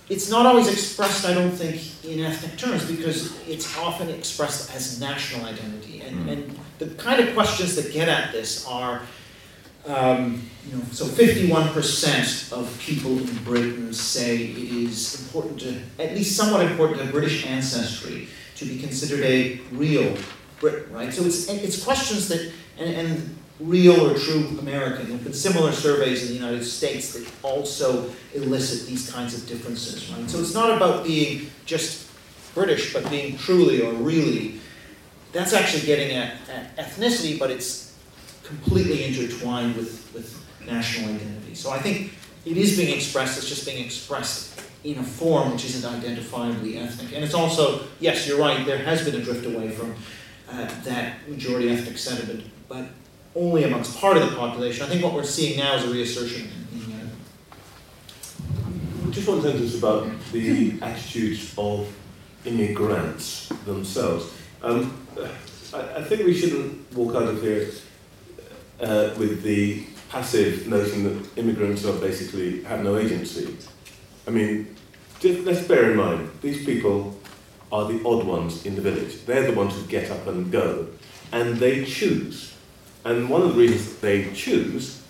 It's not always expressed, I don't think, in ethnic terms, because it's often expressed as national identity. And the kind of questions that get at this are, so 51% of people in Britain say it is important to, at least somewhat important to British ancestry to be considered a real Brit, right? So it's questions that, and real or true American. There have been similar surveys in the United States that also elicit these kinds of differences, right? So it's not about being just British, but being truly or really. That's actually getting at ethnicity, but it's completely intertwined with national identity. So I think it is being expressed, it's just being expressed in a form which isn't identifiably ethnic. And it's also, yes, you're right, there has been a drift away from that majority ethnic sentiment, but only amongst part of the population. I think what we're seeing now is a reassertion. Just one sentence about the attitudes of immigrants themselves. I think we shouldn't walk out of here with the passive notion that immigrants are basically have no agency. I mean, let's bear in mind, these people are the odd ones in the village. They're the ones who get up and go, and they choose. And one of the reasons that they choose,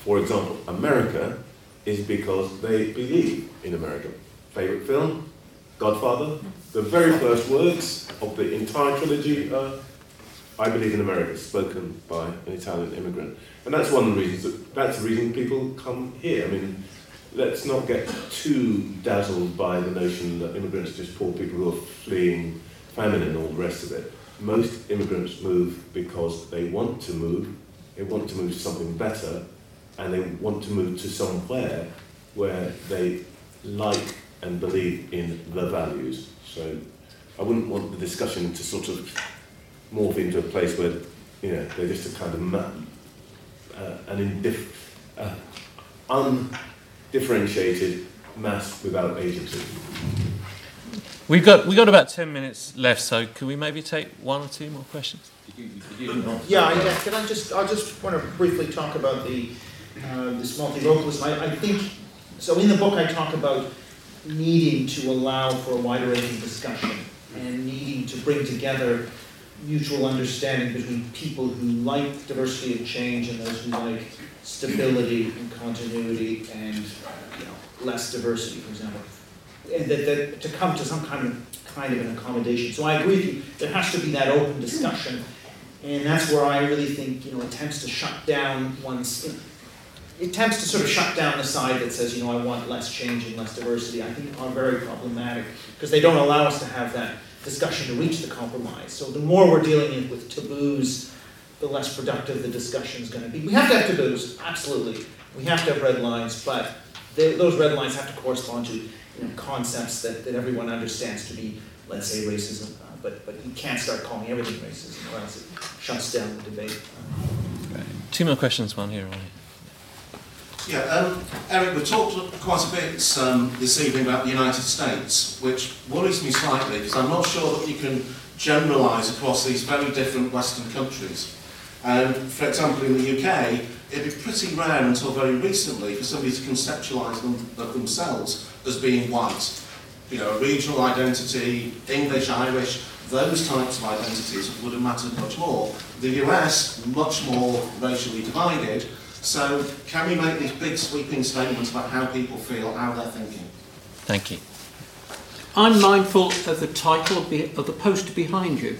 for example, America, is because they believe in America. Favorite film? Godfather. The very first words of the entire trilogy are, "I believe in America," spoken by an Italian immigrant. And that's one of the reasons that's the reason people come here. I mean, let's not get too dazzled by the notion that immigrants are just poor people who are fleeing famine and all the rest of it. Most immigrants move because they want to move. They want to move to something better, and they want to move to somewhere where they like and believe in the values. So I wouldn't want the discussion to sort of morph into a place where, you know, they're just a kind of undifferentiated mass without agency. We've got about 10 minutes left, so can we maybe take one or two more questions? I just want to briefly talk about this multi-localism. I think so. In the book, I talk about needing to allow for a wider ranging discussion and needing to bring together mutual understanding between people who like diversity and change and those who like stability and continuity and less diversity, for example. And that to come to some kind of an accommodation. So I agree with you, there has to be that open discussion. And that's where I really think, attempts to shut down attempts to shut down the side that says, I want less change and less diversity, I think are very problematic because they don't allow us to have that discussion to reach the compromise. So the more we're dealing with taboos, the less productive the discussion is going to be. We have to have taboos, absolutely. We have to have red lines, but those red lines have to correspond to concepts that everyone understands to be, let's say, racism. But you can't start calling everything racism, or else it shuts down the debate. Two more questions, one here, one here. Yeah, Eric, we talked quite a bit this evening about the United States, which worries me slightly because I'm not sure that you can generalise across these very different Western countries. And for example, in the UK, it'd be pretty rare until very recently for somebody to conceptualise themselves as being white. A regional identity, English, Irish, those types of identities would have mattered much more. The US, much more racially divided. So can we make these big sweeping statements about how people feel, how they're thinking? Thank you. I'm mindful of the title of the poster behind you.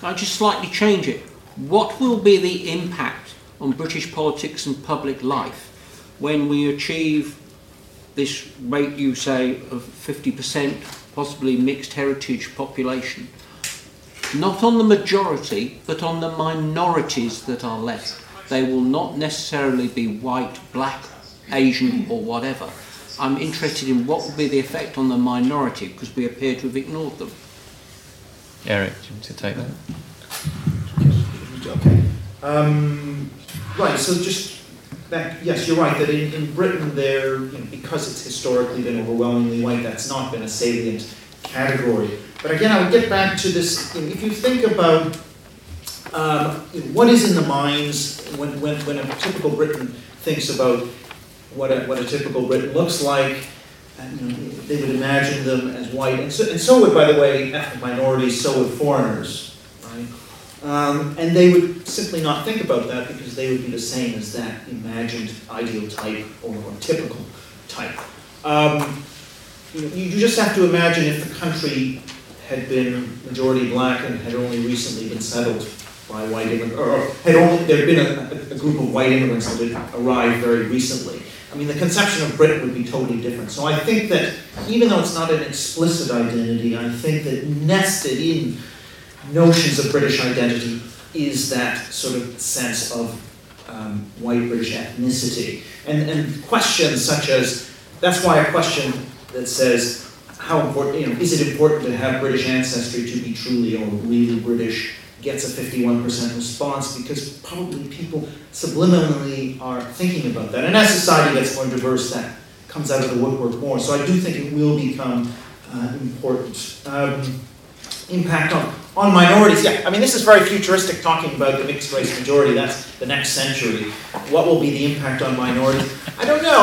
Can I just slightly change it? What will be the impact on British politics and public life when we achieve this rate, you say, of 50% possibly mixed heritage population? Not on the majority, but on the minorities that are left. They will not necessarily be white, black, Asian, or whatever. I'm interested in what will be the effect on the minority, because we appear to have ignored them. Eric, do you want to take that? Okay. Right, so just back, yes, you're right, that in Britain there, because it's historically been overwhelmingly white, that's not been a salient category. But again, I would get back to this, if you think about what is in the minds when a typical Briton thinks about what a typical Briton looks like, and, they would imagine them as white, and so would, by the way, ethnic minorities, so would foreigners, right? And they would simply not think about that because they would be the same as that imagined ideal type or typical type. You just have to imagine if the country had been majority black and had only recently been settled by white immigrants, or there'd been a group of white immigrants that had arrived very recently. I mean, the conception of Britain would be totally different. So I think that even though it's not an explicit identity, I think that nested in notions of British identity is that sort of sense of white British ethnicity. And questions such as, that's why a question that says, how important, is it important to have British ancestry to be truly or really British? Gets a 51% response because probably people subliminally are thinking about that. And as society gets more diverse, that comes out of the woodwork more. So I do think it will become important. impact on minorities. Yeah, I mean, this is very futuristic, talking about the mixed race majority. That's the next century. What will be the impact on minorities? I don't know.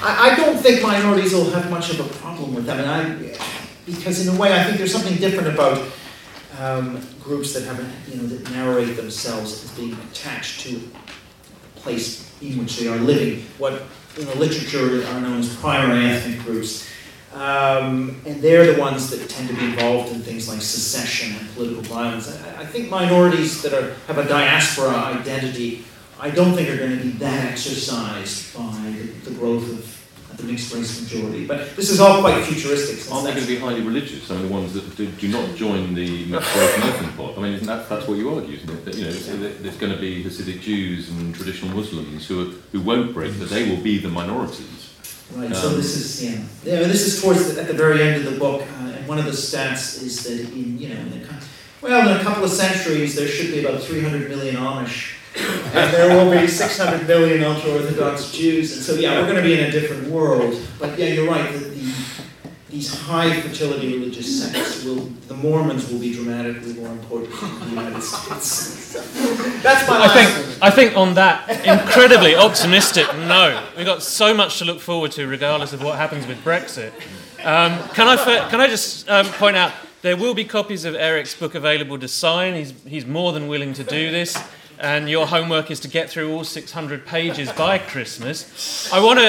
I don't think minorities will have much of a problem with that. Because in a way, I think there's something different about groups that have, that narrate themselves as being attached to a place in which they are living. What in the literature are known as primary ethnic groups. And they're the ones that tend to be involved in things like secession and political violence. I think minorities that have a diaspora identity, I don't think are going to be that exercised by the growth of the mixed race majority. But this is all quite futuristic. Aren't they going to be highly religious? I mean, the ones that do not join the mixed race melting pot. I mean, isn't that's what you argue, isn't it? That, there's going to be Hasidic Jews and traditional Muslims who won't break, but they will be the minorities. Right, so this is this is towards at the very end of the book, and one of the stats is that in a couple of centuries there should be about 300 million Amish, and there will be 600 million ultra-Orthodox Jews, and so we're going to be in a different world. But you're right that these high fertility religious sects the Mormons will be dramatically more important in the United States. I think on that incredibly optimistic note, we've got so much to look forward to, regardless of what happens with Brexit. Can I just point out there will be copies of Eric's book available to sign. He's more than willing to do this, and your homework is to get through all 600 pages by Christmas. I want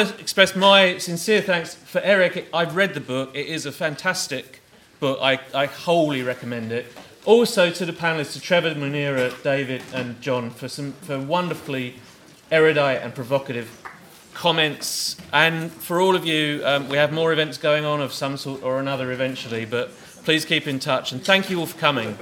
to express my sincere thanks for Eric. I've read the book. It is a fantastic book. I wholly recommend it. Also to the panelists, to Trevor, Munira, David and John for wonderfully erudite and provocative comments. And for all of you, we have more events going on of some sort or another eventually, but please keep in touch. And thank you all for coming.